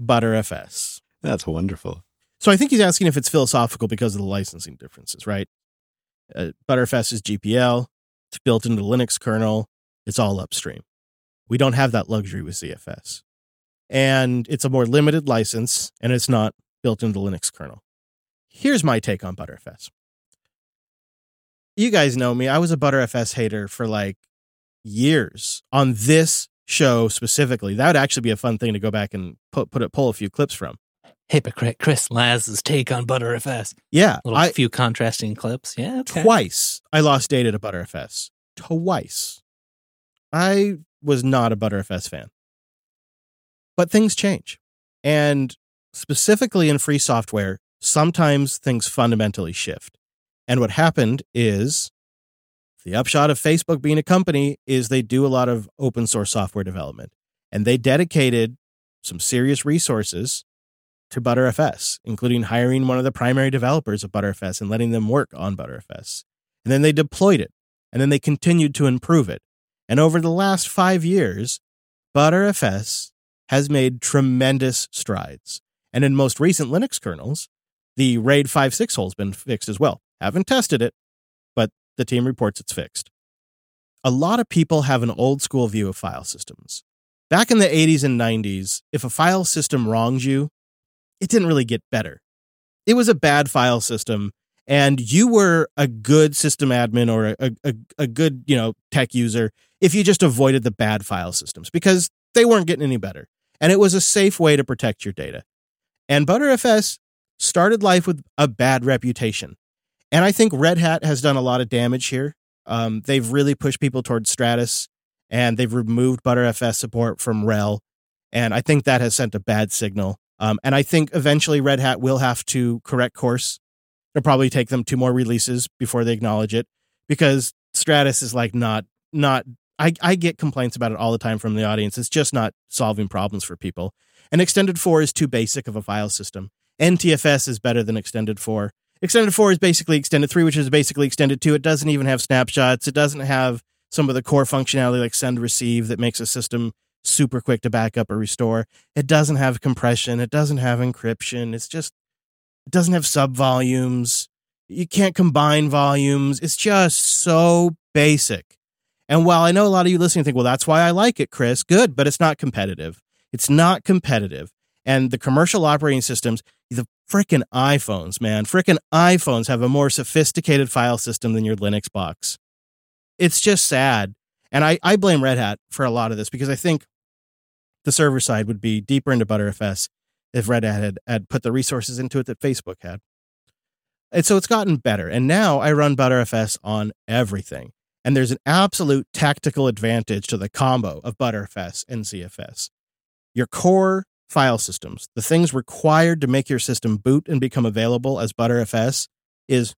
Btrfs. That's wonderful. So I think he's asking if it's philosophical because of the licensing differences, right? Btrfs is GPL. It's built into the Linux kernel. It's all upstream. We don't have that luxury with ZFS. And it's a more limited license, and it's not built into the Linux kernel. Here's my take on Btrfs. You guys know me. I was a Btrfs hater for like years on this show specifically. That would actually be a fun thing to go back and pull a few clips from. Hypocrite Chris Laz's take on Btrfs. Yeah. A few contrasting clips. Yeah. Okay. Twice I lost data to Btrfs. Twice. I was not a Btrfs fan. But things change. And specifically in free software, sometimes things fundamentally shift. And what happened is the upshot of Facebook being a company is they do a lot of open source software development. And they dedicated some serious resources to Btrfs, including hiring one of the primary developers of Btrfs and letting them work on Btrfs. And then they deployed it. And then they continued to improve it. And over the last 5 years, Btrfs has made tremendous strides. And in most recent Linux kernels, the RAID 5.6 hole has been fixed as well. Haven't tested it, but the team reports it's fixed. A lot of people have an old school view of file systems. Back in the 80s and 90s, if a file system wrongs you, it didn't really get better. It was a bad file system, and you were a good system admin or a good, tech user if you just avoided the bad file systems because they weren't getting any better. And it was a safe way to protect your data. And Btrfs started life with a bad reputation. And I think Red Hat has done a lot of damage here. They've really pushed people towards Stratus, and they've removed Btrfs support from RHEL. And I think that has sent a bad signal. And I think eventually Red Hat will have to correct course. It'll probably take them 2 more releases before they acknowledge it, because Stratus is like not. I get complaints about it all the time from the audience. It's just not solving problems for people. And Extended 4 is too basic of a file system. NTFS is better than Extended 4. Extended 4 is basically Extended 3, which is basically Extended 2. It doesn't even have snapshots. It doesn't have some of the core functionality like send, receive that makes a system super quick to back up or restore. It doesn't have compression. It doesn't have encryption. It doesn't have subvolumes. You can't combine volumes. It's just so basic. And while I know a lot of you listening think, well, that's why I like it, Chris. Good, but it's not competitive. It's not competitive. And the commercial operating systems, the frickin' iPhones, man. Frickin' iPhones have a more sophisticated file system than your Linux box. It's just sad. And I blame Red Hat for a lot of this because I think the server side would be deeper into Btrfs if Red Hat had put the resources into it that Facebook had. And so it's gotten better. And now I run Btrfs on everything. And there's an absolute tactical advantage to the combo of Btrfs and ZFS. Your core file systems, the things required to make your system boot and become available as Btrfs, is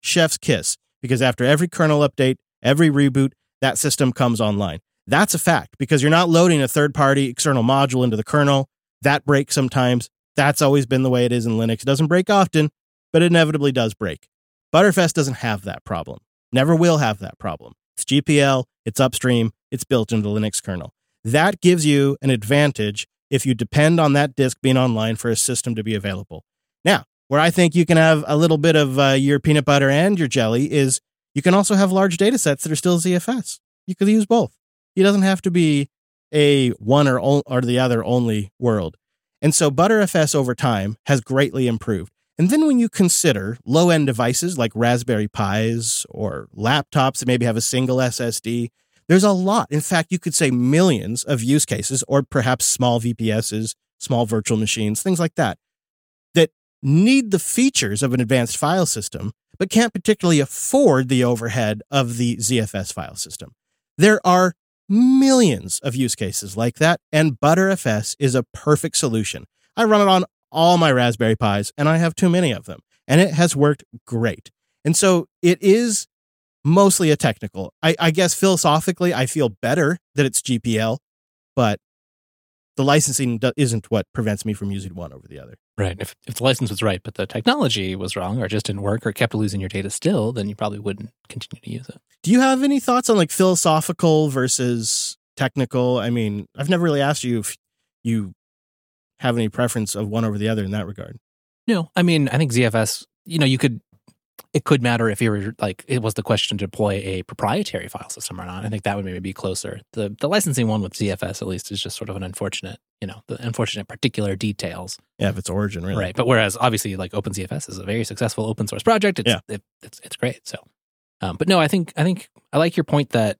chef's kiss. Because after every kernel update, every reboot, that system comes online. That's a fact, because you're not loading a third-party external module into the kernel. That breaks sometimes. That's always been the way it is in Linux. It doesn't break often, but it inevitably does break. Btrfs doesn't have that problem. Never will have that problem. It's GPL, it's upstream, it's built into the Linux kernel. That gives you an advantage if you depend on that disk being online for a system to be available. Now, where I think you can have a little bit of your peanut butter and your jelly is you can also have large data sets that are still ZFS. You could use both. It doesn't have to be a one or the other only world. And so Btrfs over time has greatly improved. And then when you consider low-end devices like Raspberry Pis or laptops that maybe have a single SSD, there's a lot. In fact, you could say millions of use cases, or perhaps small VPSs, small virtual machines, things like that need the features of an advanced file system, but can't particularly afford the overhead of the ZFS file system. There are millions of use cases like that, and Btrfs is a perfect solution. I run it on all my Raspberry Pis, and I have too many of them, and it has worked great. And so it is mostly a technical. I guess philosophically, I feel better that it's GPL, but the licensing isn't what prevents me from using one over the other. Right. If the license was right, but the technology was wrong, or just didn't work, or kept losing your data still, then you probably wouldn't continue to use it. Do you have any thoughts on like philosophical versus technical? I mean, I've never really asked you if you have any preference of one over the other in that regard. No, I mean, I think ZFS, you could it could matter if you were like, it was the question to deploy a proprietary file system or not. I think that would maybe be closer. The licensing one with ZFS, at least, is just sort of an unfortunate, the unfortunate particular details. Yeah, of its origin, really. Right. But whereas obviously like OpenZFS is a very successful open source project. It's great. So, but no, I think I like your point that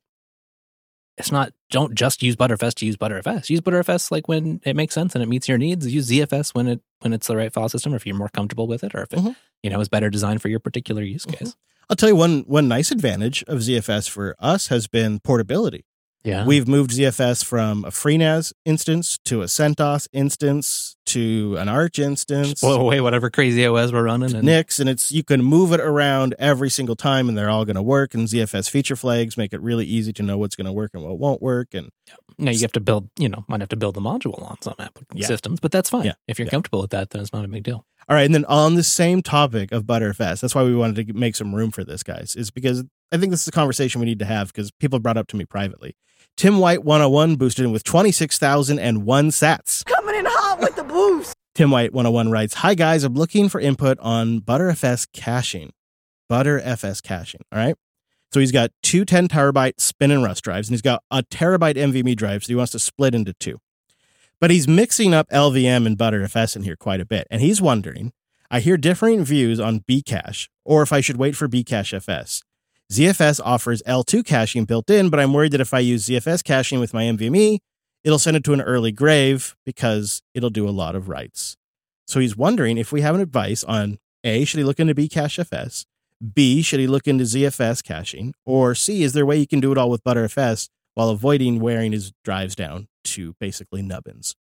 it's not, don't just use Btrfs to use Btrfs. Use Btrfs like when it makes sense and it meets your needs. Use ZFS when it's the right file system, or if you're more comfortable with it, or if it is better designed for your particular use case. I'll tell you one nice advantage of ZFS for us has been portability. Yeah, we've moved ZFS from a FreeNAS instance to a CentOS instance to an Arch instance. Blow away whatever crazy OS we're running. And Nix, and you can move it around every single time, and they're all going to work. And ZFS feature flags make it really easy to know what's going to work and what won't work. And now you have to build, might have to build the module on some systems, but that's fine. Yeah. If you're comfortable with that, then it's not a big deal. All right, and then on the same topic of Btrfs, that's why we wanted to make some room for this, guys, is because I think this is a conversation we need to have because people brought up to me privately. Tim White 101 boosted in with 26,001 sats. Coming in hot with the boost. Tim White 101 writes, "Hi guys, I'm looking for input on Btrfs caching. Btrfs caching, all right? So he's got two 10 terabyte spin and rust drives, and he's got a terabyte NVMe drive, so he wants to split into two. But he's mixing up LVM and Btrfs in here quite a bit, and he's wondering, I hear differing views on Bcache, or if I should wait for Bcache-FS. ZFS offers L2 caching built in, but I'm worried that if I use ZFS caching with my NVMe, it'll send it to an early grave because it'll do a lot of writes." So he's wondering if we have an advice on A, should he look into Bcache-FS? B, should he look into ZFS caching? Or C, is there a way you can do it all with Btrfs while avoiding wearing his drives down to basically nubbins?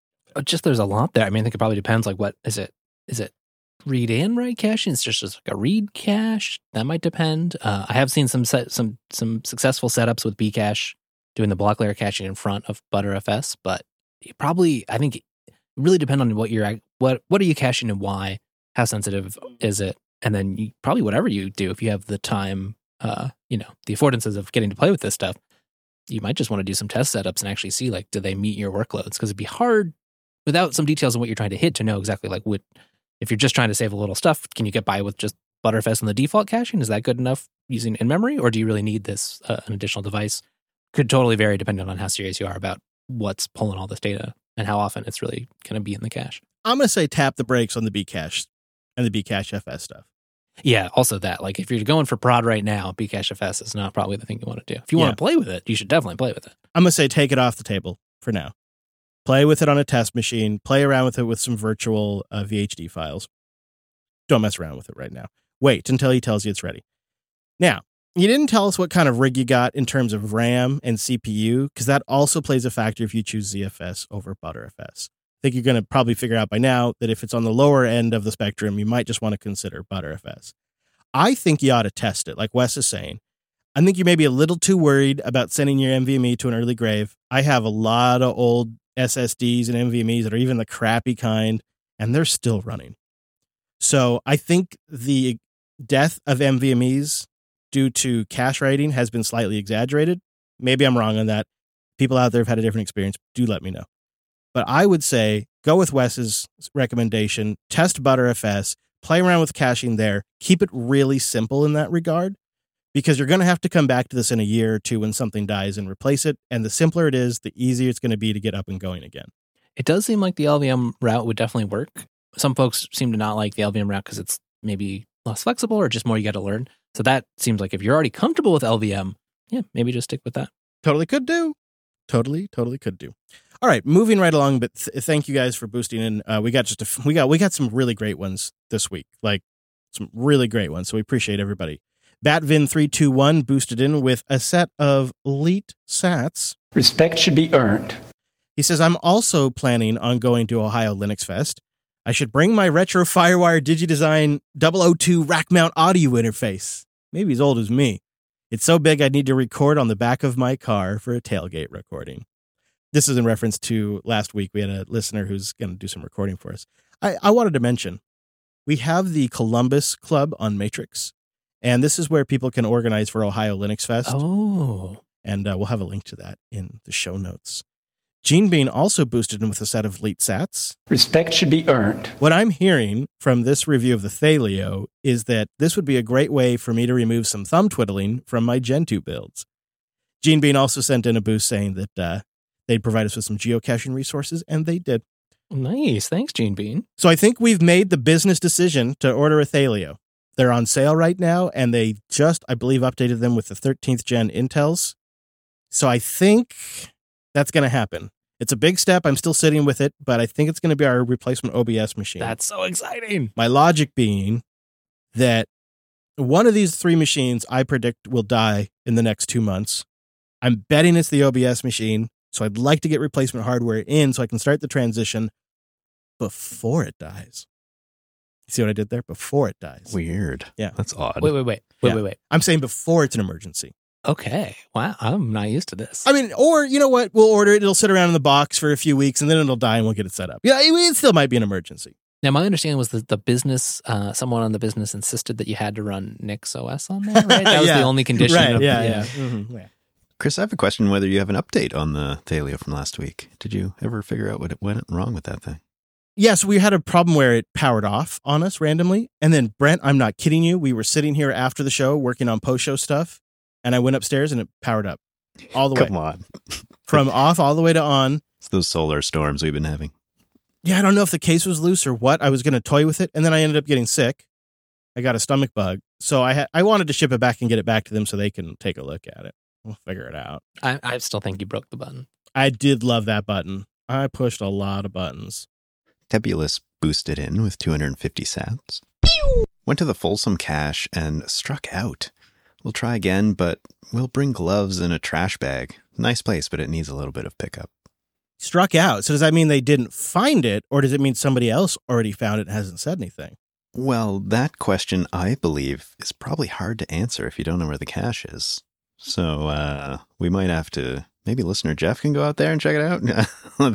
Just there's a lot there. I mean, I think it probably depends. Like, what is it? Is it read and write caching? It's just like a read cache. That might depend. I have seen some successful setups with Bcache doing the block layer caching in front of Btrfs, but it probably, I think, it really depend on what you're what are you caching and why, how sensitive is it, and then you, probably whatever you do, if you have the time, the affordances of getting to play with this stuff, you might just want to do some test setups and actually see like, do they meet your workloads? Because it'd be hard without some details on what you're trying to hit to know exactly like what. If you're just trying to save a little stuff, can you get by with just Btrfs and the default caching? Is that good enough using in memory, or do you really need this an additional device? Could totally vary depending on how serious you are about what's pulling all this data and how often it's really going to be in the cache. I'm going to say tap the brakes on the Bcache and the Bcache-FS stuff. Yeah, also that. Like, if you're going for prod right now, Bcache-FS is not probably the thing you want to do. If you want to play with it, you should definitely play with it. I'm going to say take it off the table for now. Play with it on a test machine. Play around with it with some virtual VHD files. Don't mess around with it right now. Wait until he tells you it's ready. Now, you didn't tell us what kind of rig you got in terms of RAM and CPU, because that also plays a factor if you choose ZFS over Btrfs. I think you're going to probably figure out by now that if it's on the lower end of the spectrum, you might just want to consider Btrfs. I think you ought to test it, like Wes is saying. I think you may be a little too worried about sending your NVMe to an early grave. I have a lot of old SSDs and NVMe's that are even the crappy kind, and they're still running. So I think the death of NVMe's due to cache writing has been slightly exaggerated. Maybe I'm wrong on that. People out there have had a different experience. Do let me know. But I would say go with Wes's recommendation, test Btrfs, play around with caching there, keep it really simple in that regard, because you're going to have to come back to this in a year or two when something dies and replace it. And the simpler it is, the easier it's going to be to get up and going again. It does seem like the LVM route would definitely work. Some folks seem to not like the LVM route because it's maybe less flexible or just more you got to learn. So that seems like if you're already comfortable with LVM, yeah, maybe just stick with that. Totally could do. Totally could do. All right, moving right along. But thank you guys for boosting in. We got some really great ones this week, like some really great ones. So we appreciate everybody. Batvin321 boosted in with a set of elite sats. Respect should be earned. He says, "I'm also planning on going to Ohio Linux Fest. I should bring my retro Firewire DigiDesign 002 rack mount audio interface. Maybe as old as me. It's so big I'd need to record on the back of my car for a tailgate recording." This is in reference to last week. We had a listener who's going to do some recording for us. I wanted to mention, we have the Columbus Club on Matrix. And this is where people can organize for Ohio Linux Fest. Oh. And we'll have a link to that in the show notes. Gene Bean also boosted him with a set of elite sats. Respect should be earned. What I'm hearing from this review of the Thaleo is that this would be a great way for me to remove some thumb twiddling from my Gen 2 builds. Gene Bean also sent in a boost saying that they'd provide us with some geocaching resources, and they did. Nice. Thanks, Gene Bean. So I think we've made the business decision to order a Thaleo. They're on sale right now, and they just, I believe, updated them with the 13th gen Intels. So I think that's going to happen. It's a big step. I'm still sitting with it, but I think it's going to be our replacement OBS machine. That's so exciting. My logic being that one of these three machines I predict will die in the next 2 months. I'm betting it's the OBS machine. So I'd like to get replacement hardware in so I can start the transition before it dies. See what I did there? Before it dies. Weird. Yeah. That's odd. Wait. I'm saying before it's an emergency. Okay. Wow. I'm not used to this. I mean, or you know what? We'll order it. It'll sit around in the box for a few weeks and then it'll die and we'll get it set up. Yeah. It still might be an emergency. Now, my understanding was that the business, someone on the business insisted that you had to run NixOS on there, right? That was the only condition. Right. Chris, I have a question whether you have an update on the Thaleo from last week. Did you ever figure out what went wrong with that thing? Yes, we had a problem where it powered off on us randomly. And then, Brent, I'm not kidding you. We were sitting here after the show working on post-show stuff, and I went upstairs and it powered up all the way. Come on. From off all the way to on. It's those solar storms we've been having. Yeah, I don't know if the case was loose or what. I was going to toy with it, and then I ended up getting sick. I got a stomach bug. So I wanted to ship it back and get it back to them so they can take a look at it. We'll figure it out. I still think you broke the button. I did love that button. I pushed a lot of buttons. Tebulus boosted in with 250 sats. Pew! Went to the Folsom cache and struck out. We'll try again, but we'll bring gloves and a trash bag. Nice place, but it needs a little bit of pickup. Struck out. So does that mean they didn't find it, or does it mean somebody else already found it and hasn't said anything? Well, that question, I believe, is probably hard to answer if you don't know where the cache is. So we might have to, maybe listener Jeff can go out there and check it out.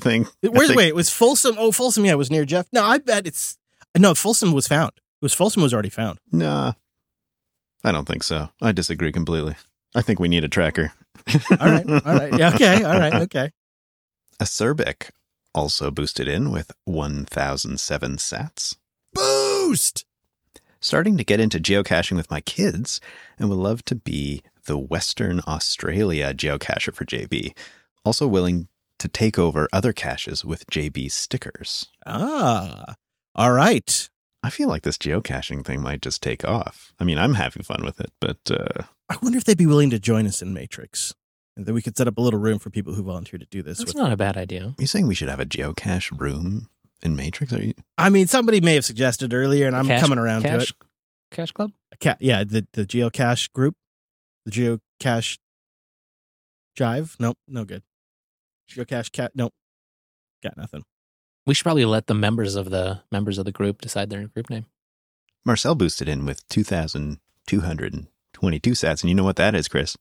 Wait, it was Folsom. Oh, Folsom, yeah, it was near Jeff. No, I bet Folsom was found. Folsom was already found. Nah, I don't think so. I disagree completely. I think we need a tracker. All right. Yeah, okay, all right, okay. Acerbic also boosted in with 1,007 sats. Boost! Starting to get into geocaching with my kids and would love to be the Western Australia geocacher for JB. Also willing to take over other caches with JB stickers. Ah, all right. I feel like this geocaching thing might just take off. I mean, I'm having fun with it, but... I wonder if they'd be willing to join us in Matrix. And then we could set up a little room for people who volunteer to do this. That's not a bad idea. You're saying we should have a geocache room in Matrix? Are you? I mean, somebody may have suggested earlier, and I'm coming around to it. Cache Club? Yeah, the geocache group. The geocache jive? Nope, no good. Geocache cat? Nope, got nothing. We should probably let the members of the group decide their group name. Marcel boosted in with 2,222 sats, and you know what that is, Chris?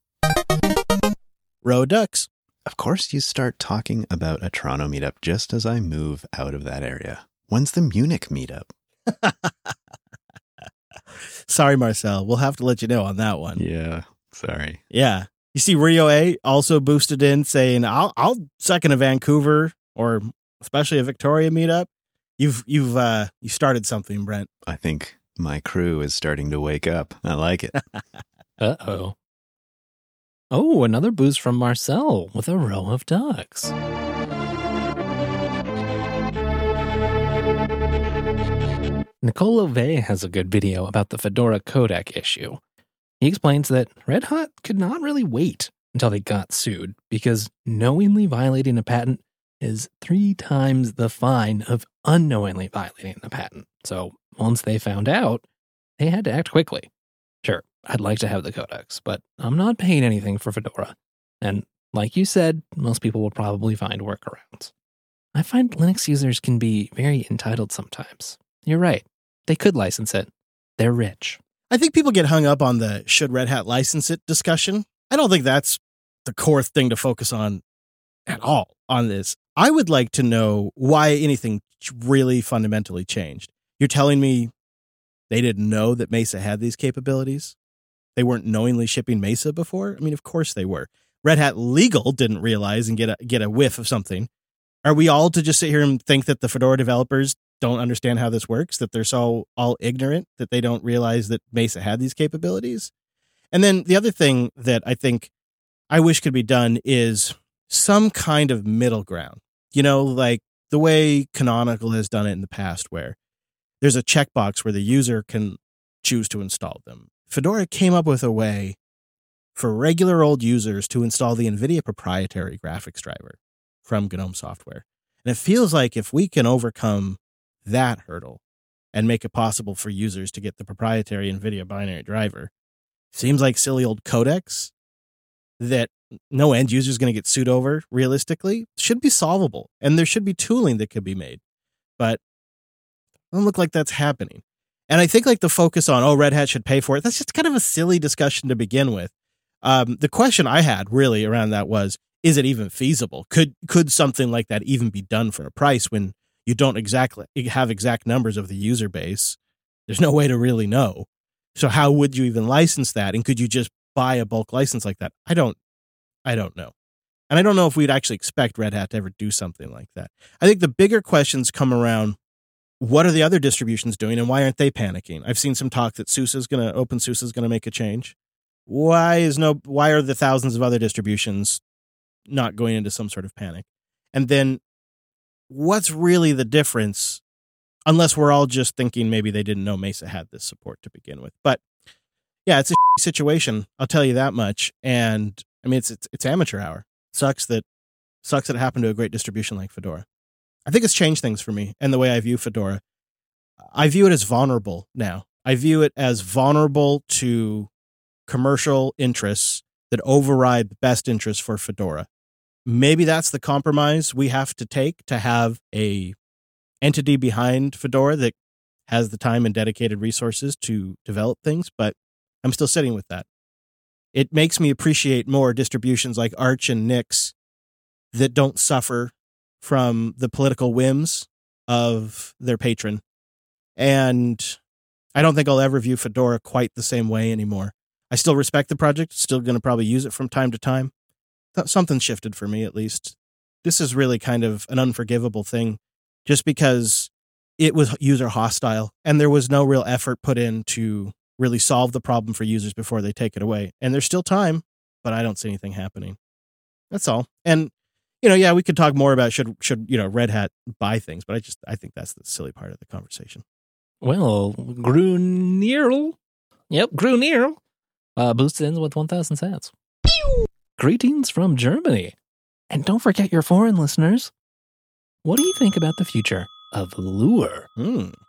Row ducks. Of course, you start talking about a Toronto meetup just as I move out of that area. When's the Munich meetup? Sorry, Marcel. We'll have to let you know on that one. Yeah. Sorry. Yeah. You see, Rio A also boosted in saying, I'll second a Vancouver or especially a Victoria meetup. You started something, Brent. I think my crew is starting to wake up. I like it. Uh-oh. Oh, another boost from Marcel with a row of ducks. Nicole Ovey has a good video about the Fedora codec issue. He explains that Red Hat could not really wait until they got sued because knowingly violating a patent is 3 times the fine of unknowingly violating a patent. So once they found out, they had to act quickly. Sure, I'd like to have the codecs, but I'm not paying anything for Fedora. And like you said, most people will probably find workarounds. I find Linux users can be very entitled sometimes. You're right. They could license it. They're rich. I think people get hung up on the should Red Hat license it discussion. I don't think that's the core thing to focus on at all on this. I would like to know why anything really fundamentally changed. You're telling me they didn't know that Mesa had these capabilities? They weren't knowingly shipping Mesa before? I mean, of course they were. Red Hat Legal didn't realize and get a whiff of something. Are we all to just sit here and think that the Fedora developers don't understand how this works, that they're so all ignorant that they don't realize that Mesa had these capabilities? And then the other thing that I think I wish could be done is some kind of middle ground, you know, like the way Canonical has done it in the past, where there's a checkbox where the user can choose to install them. Fedora came up with a way for regular old users to install the NVIDIA proprietary graphics driver from GNOME software. And it feels like if we can overcome that hurdle and make it possible for users to get the proprietary NVIDIA binary driver, seems like silly old codecs that no end user is going to get sued over realistically should be solvable. And there should be tooling that could be made, but it doesn't look like that's happening. And I think like the focus on, oh, Red Hat should pay for it, that's just kind of a silly discussion to begin with. The question I had really around that was, is it even feasible? Could something like that even be done for a price when you don't exactly have exact numbers of the user base? There's no way to really know. So how would you even license that? And could you just buy a bulk license like that? I don't know. And I don't know if we'd actually expect Red Hat to ever do something like that. I think the bigger questions come around, what are the other distributions doing and why aren't they panicking? I've seen some talk that OpenSUSE is going to make a change. Why are the thousands of other distributions not going into some sort of panic? And then what's really the difference, unless we're all just thinking maybe they didn't know Mesa had this support to begin with? But yeah, it's a situation, I'll tell you that much. And I mean, it's amateur hour. Sucks that it happened to a great distribution like Fedora. I think it's changed things for me and the way I view Fedora. I view it as vulnerable now. I view it as vulnerable to commercial interests that override the best interests for Fedora. Maybe that's the compromise we have to take to have a entity behind Fedora that has the time and dedicated resources to develop things, but I'm still sitting with that. It makes me appreciate more distributions like Arch and Nix that don't suffer from the political whims of their patron. And I don't think I'll ever view Fedora quite the same way anymore. I still respect the project, still going to probably use it from time to time. Something shifted for me, at least. This is really kind of an unforgivable thing just because it was user hostile and there was no real effort put in to really solve the problem for users before they take it away. And there's still time, but I don't see anything happening. That's all. And, you know, yeah, we could talk more about should Red Hat buy things, but I think that's the silly part of the conversation. Well, Grunier, boosted in with 1,000 cents. Pew! Greetings from Germany. And don't forget your foreign listeners. What do you think about the future of Lure?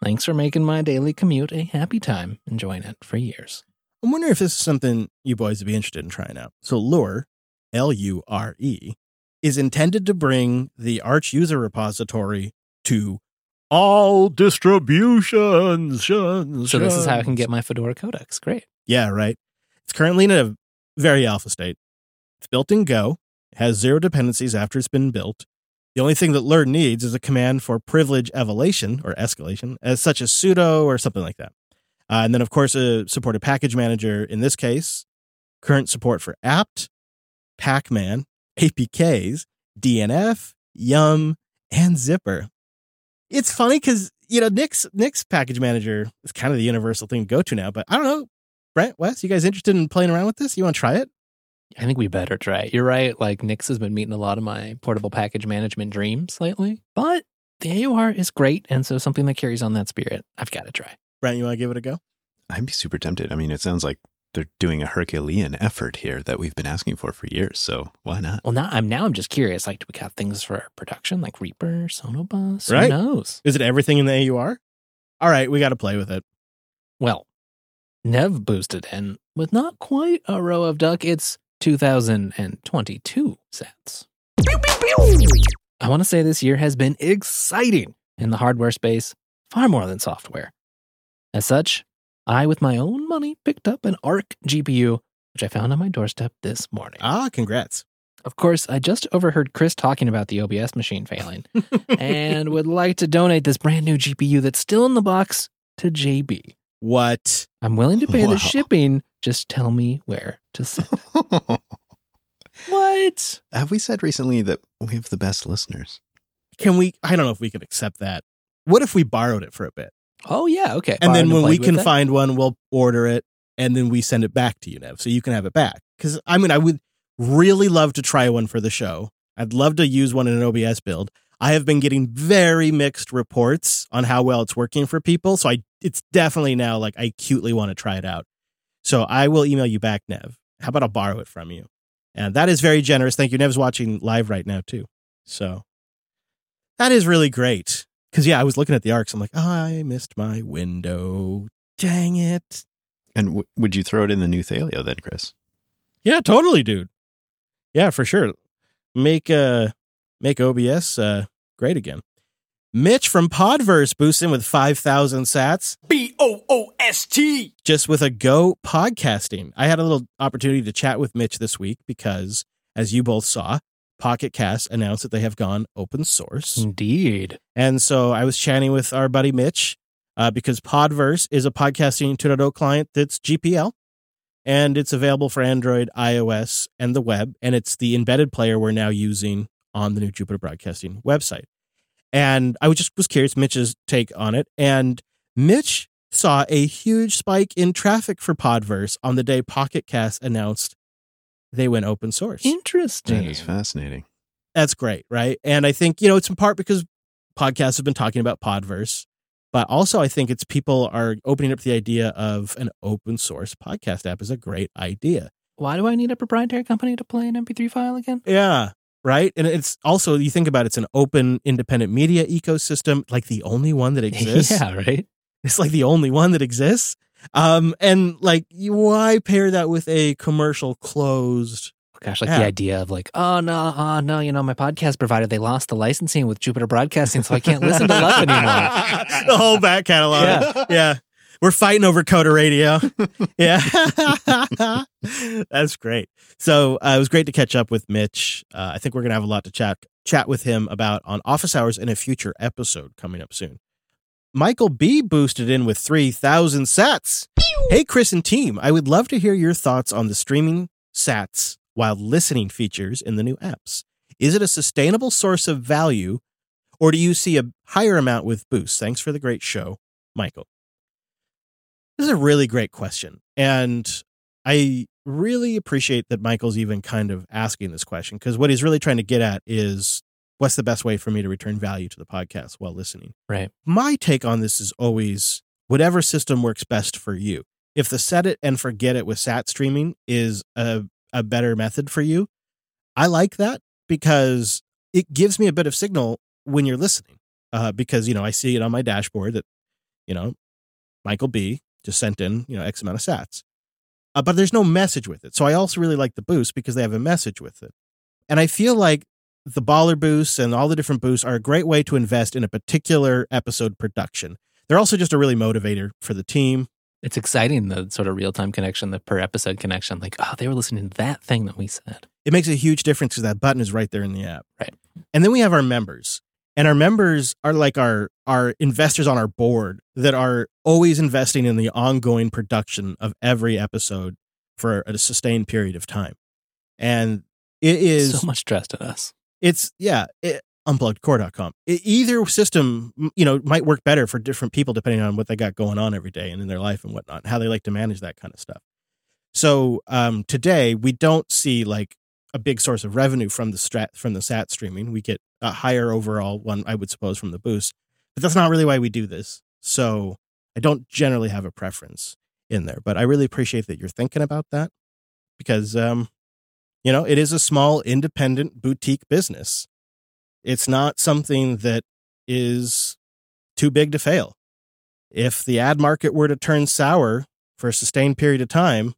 Thanks for making my daily commute a happy time. Enjoying it for years. I'm wondering if this is something you boys would be interested in trying out. So Lure, Lure, is intended to bring the Arch user repository to all distributions. So this is how I can get my Fedora codecs. Great. Yeah, right. It's currently in a very alpha state. It's built in Go. It has zero dependencies after it's been built. The only thing that Lure needs is a command for privilege evolution or escalation, as such as sudo or something like that. And then, of course, a supported package manager. In this case, current support for apt, pacman, apks, dnf, yum, and zipper. It's funny because, you know, Nix package manager is kind of the universal thing to go to now. But I don't know, Brent, Wes, you guys interested in playing around with this? You want to try it? I think we better try it. You're right. Like, Nix has been meeting a lot of my portable package management dreams lately, but the AOR is great. And so something that carries on that spirit, I've got to try. Brent, you want to give it a go? I'd be super tempted. I mean, it sounds like they're doing a Herculean effort here that we've been asking for years. So why not? Well, now I'm just curious. Like, do we got things for production like Reaper, Sonobus? Right. Who knows? Is it everything in the AUR? All right. We got to play with it. Well, Nev boosted in with not quite a row of duck. It's 2022 cents. I want to say this year has been exciting in the hardware space, far more than software. As such, I, with my own money, picked up an ARC GPU, which I found on my doorstep this morning. Ah, congrats. Of course, I just overheard Chris talking about the OBS machine failing and would like to donate this brand new GPU that's still in the box to JB. What? I'm willing to pay the shipping. Just tell me where to send it. What? Have we said recently that we have the best listeners? can we, I don't know if we could accept that. What if we borrowed it for a bit? Oh, yeah. Okay. And then when we can find one, we'll order it and then we send it back to you, Nev, so you can have it back. Because, I mean, I would really love to try one for the show. I'd love to use one in an OBS build. I have been getting very mixed reports on how well it's working for people. So it's definitely now like I acutely want to try it out. So I will email you back, Nev. How about I'll borrow it from you? And that is very generous. Thank you. Nev's watching live right now, too. So that is really great. Because, yeah, I was looking at the arcs. I'm like, I missed my window. Dang it. And would you throw it in the new Thalia then, Chris? Yeah, totally, dude. Yeah, for sure. Make OBS great again. Mitch from Podverse boosts in with 5,000 sats. BOOST! Just with a go podcasting. I had a little opportunity to chat with Mitch this week because, as you both saw, Pocket Cast announced that they have gone open source. Indeed. And so I was chatting with our buddy Mitch because Podverse is a podcasting 2.0 client that's GPL. And it's available for Android, iOS, and the web. And it's the embedded player we're now using on the new Jupiter Broadcasting website. And I was curious Mitch's take on it. And Mitch saw a huge spike in traffic for Podverse on the day Pocket Cast announced they went open source. Interesting. That is fascinating. That's great, right? And I think, it's in part because podcasts have been talking about Podverse, but also I think it's people are opening up the idea of an open source podcast app is a great idea. Why do I need a proprietary company to play an MP3 file again? Yeah. Right. And it's also, you think about it, it's an open independent media ecosystem, like the only one that exists. Yeah, right. It's like the only one that exists. And like, why pair that with a commercial closed? Oh, gosh, like app? The idea of like, oh no, my podcast provider, they lost the licensing with Jupiter Broadcasting, so I can't listen to Love anymore. The whole back catalog. Yeah. We're fighting over Coda Radio. Yeah. That's great. So it was great to catch up with Mitch. I think we're going to have a lot to chat with him about on Office Hours in a future episode coming up soon. Michael B. boosted in with 3,000 sats. Pew! Hey, Chris and team, I would love to hear your thoughts on the streaming sats while listening features in the new apps. Is it a sustainable source of value, or do you see a higher amount with boosts? Thanks for the great show, Michael. This is a really great question, and I really appreciate that Michael's even kind of asking this question, because what he's really trying to get at is what's the best way for me to return value to the podcast while listening? Right. My take on this is always whatever system works best for you. If the set it and forget it with SAT streaming is a better method for you, I like that because it gives me a bit of signal when you're listening because, I see it on my dashboard that, Michael B. just sent in, X amount of sats. But there's no message with it. So I also really like the boost because they have a message with it. And I feel like the baller boosts and all the different boosts are a great way to invest in a particular episode production. They're also just a really motivator for the team. It's exciting, the sort of real-time connection, the per-episode connection. Like, they were listening to that thing that we said. It makes a huge difference because that button is right there in the app. Right. And then we have our members. And our members are like our investors on our board that are always investing in the ongoing production of every episode for a sustained period of time. And it is so much stress to us. It's unpluggedcore.com. Either system, might work better for different people depending on what they got going on every day and in their life and whatnot, and how they like to manage that kind of stuff. So today we don't see like a big source of revenue from the SAT streaming. We get a higher overall one, I would suppose, from the boost, but that's not really why we do this. So I don't generally have a preference in there, but I really appreciate that you're thinking about that because, it is a small independent boutique business. It's not something that is too big to fail. If the ad market were to turn sour for a sustained period of time,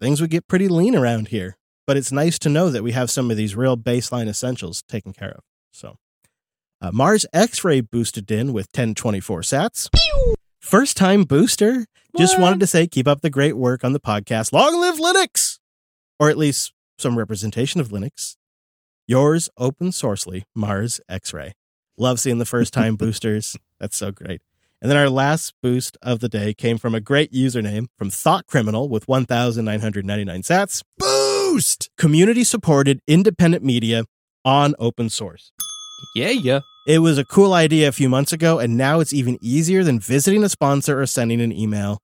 things would get pretty lean around here. But it's nice to know that we have some of these real baseline essentials taken care of. So Mars X-Ray boosted in with 1024 sats. Pew! First time booster. What? Just wanted to say, keep up the great work on the podcast. Long live Linux, or at least some representation of Linux. Yours open sourcely, Mars X-Ray. Love seeing the first time boosters. That's so great. And then our last boost of the day came from a great username from Thought Criminal with 1,999 sats. Boom! Community supported independent media on open source. Yeah. It was a cool idea a few months ago, and now it's even easier than visiting a sponsor or sending an email.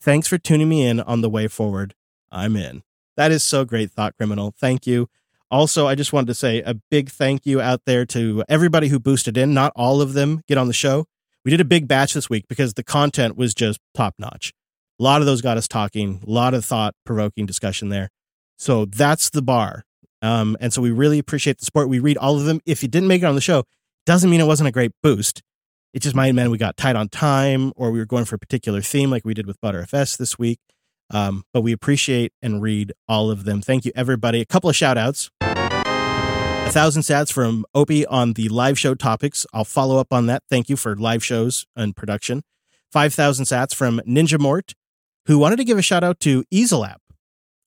Thanks for tuning me in on the way forward. I'm in. That is so great, Thought Criminal. Thank you. Also, I just wanted to say a big thank you out there to everybody who boosted in. Not all of them get on the show. We did a big batch this week because the content was just top-notch. A lot of those got us talking, a lot of thought-provoking discussion there. So that's the bar. And so we really appreciate the support. We read all of them. If you didn't make it on the show, doesn't mean it wasn't a great boost. It just might have meant we got tight on time, or we were going for a particular theme like we did with Btrfs this week. But we appreciate and read all of them. Thank you, everybody. A couple of shout outs. 1,000 sats from Opie on the live show topics. I'll follow up on that. Thank you for live shows and production. 5,000 sats from Ninja Mort, who wanted to give a shout out to Easel App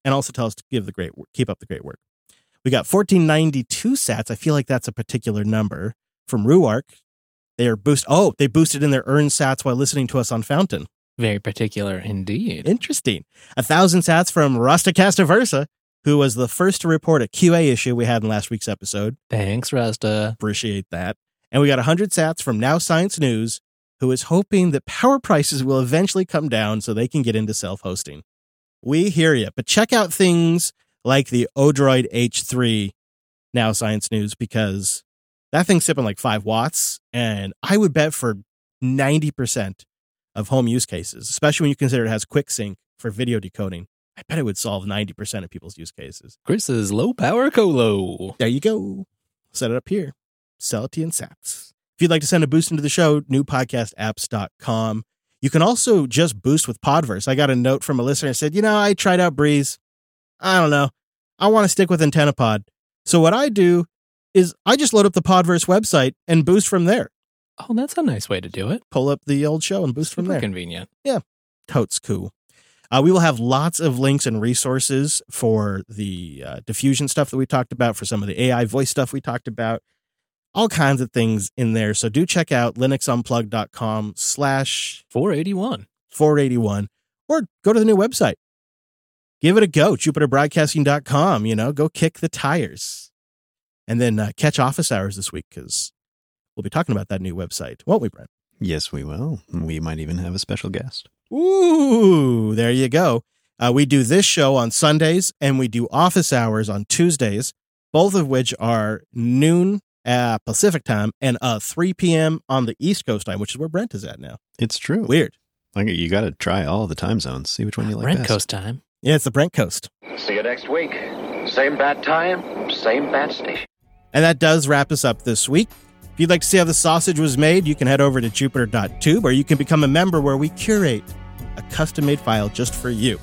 and also tell us to keep up the great work. We got 1,492 sats. I feel like that's a particular number from Ruark. They boosted in their earn sats while listening to us on Fountain. Very particular indeed. Interesting. 1,000 sats from Rasta Castaversa, who was the first to report a QA issue we had in last week's episode. Thanks, Rasta. Appreciate that. And we got 100 sats from Now Science News, who is hoping that power prices will eventually come down so they can get into self-hosting. We hear you, but check out things like the Odroid H3 Now Science News, because that thing's sipping like 5 watts, and I would bet for 90% of home use cases, especially when you consider it has quick sync for video decoding. I bet it would solve 90% of people's use cases. Chris's low power colo. There you go. Set it up here. Sell it to you in sats. If you'd like to send a boost into the show, newpodcastapps.com. You can also just boost with Podverse. I got a note from a listener that said, I tried out Breeze. I don't know. I want to stick with AntennaPod. So what I do is I just load up the Podverse website and boost from there. Oh, that's a nice way to do it. Pull up the old show and boost from there. Convenient. Yeah. Totes cool. We will have lots of links and resources for the diffusion stuff that we talked about, for some of the AI voice stuff we talked about, all kinds of things in there. So do check out linuxunplugged.com/481. 481. Or go to the new website. Give it a go. JupiterBroadcasting.com. Go kick the tires. And then catch office hours this week, because we'll be talking about that new website, won't we, Brent? Yes, we will. We might even have a special guest. Ooh, there you go. We do this show on Sundays, and we do office hours on Tuesdays, both of which are noon Pacific time and 3 p.m. on the East Coast time, which is where Brent is at now. It's true. Weird. You got to try all the time zones, see which one you like Brent best. Coast time. Yeah, it's the Brent Coast. See you next week. Same bat time, same bat station. And that does wrap us up this week. If you'd like to see how the sausage was made, you can head over to jupiter.tube, or you can become a member where we curate a custom-made file just for you.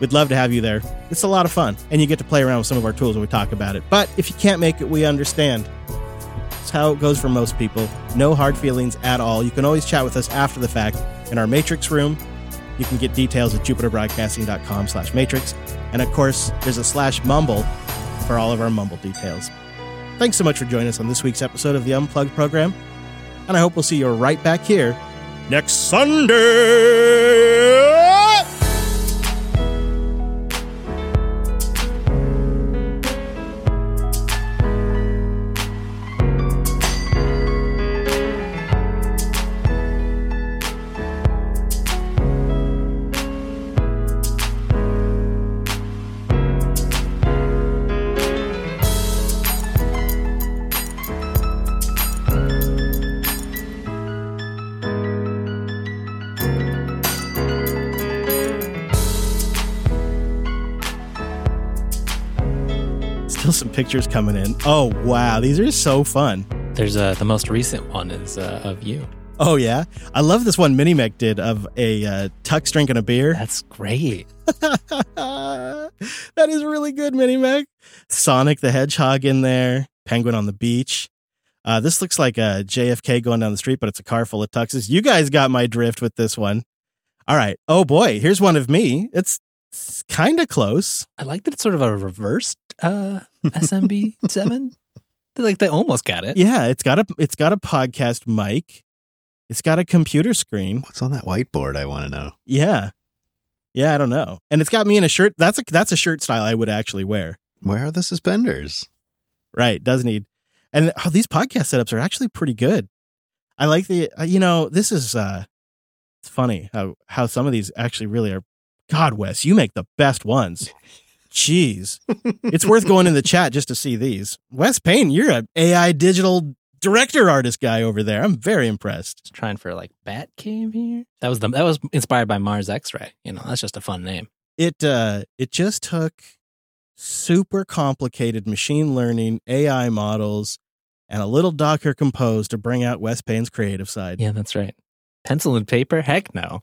We'd love to have you there. It's a lot of fun, and you get to play around with some of our tools when we talk about it. But if you can't make it, we understand. That's how it goes for most people. No hard feelings at all. You can always chat with us after the fact in our Matrix room. You can get details at jupiterbroadcasting.com/matrix. And of course, there's a /mumble for all of our mumble details. Thanks so much for joining us on this week's episode of the Unplugged program. And I hope we'll see you right back here next Sunday. Pictures coming in. Oh wow, these are so fun. There's the most recent one is of you. Oh yeah, I love this one Minimec did of a tux drinking a beer. That's great. That is really good, Minimec. Sonic the Hedgehog in there. Penguin on the beach. This looks like a JFK going down the street, but it's a car full of tuxes. You guys got my drift with this one. All right. Oh boy, here's one of me. It's kind of close. I like that it's sort of a reversed SMB7. They almost got it. Yeah, it's got a podcast mic. It's got a computer screen. What's on that whiteboard? I want to know. Yeah, I don't know. And it's got me in a shirt. That's a shirt style I would actually wear. Where are the suspenders? Right, does need. And these podcast setups are actually pretty good. I like the, this is, it's funny how some of these actually really are. God, Wes, you make the best ones. Jeez. It's worth going in the chat just to see these. Wes Payne, you're an AI digital director artist guy over there. I'm very impressed. Just trying for like Batcave here. That was inspired by Mars X-Ray. That's just a fun name. It just took super complicated machine learning, AI models, and a little Docker Compose to bring out Wes Payne's creative side. Yeah, that's right. Pencil and paper? Heck no.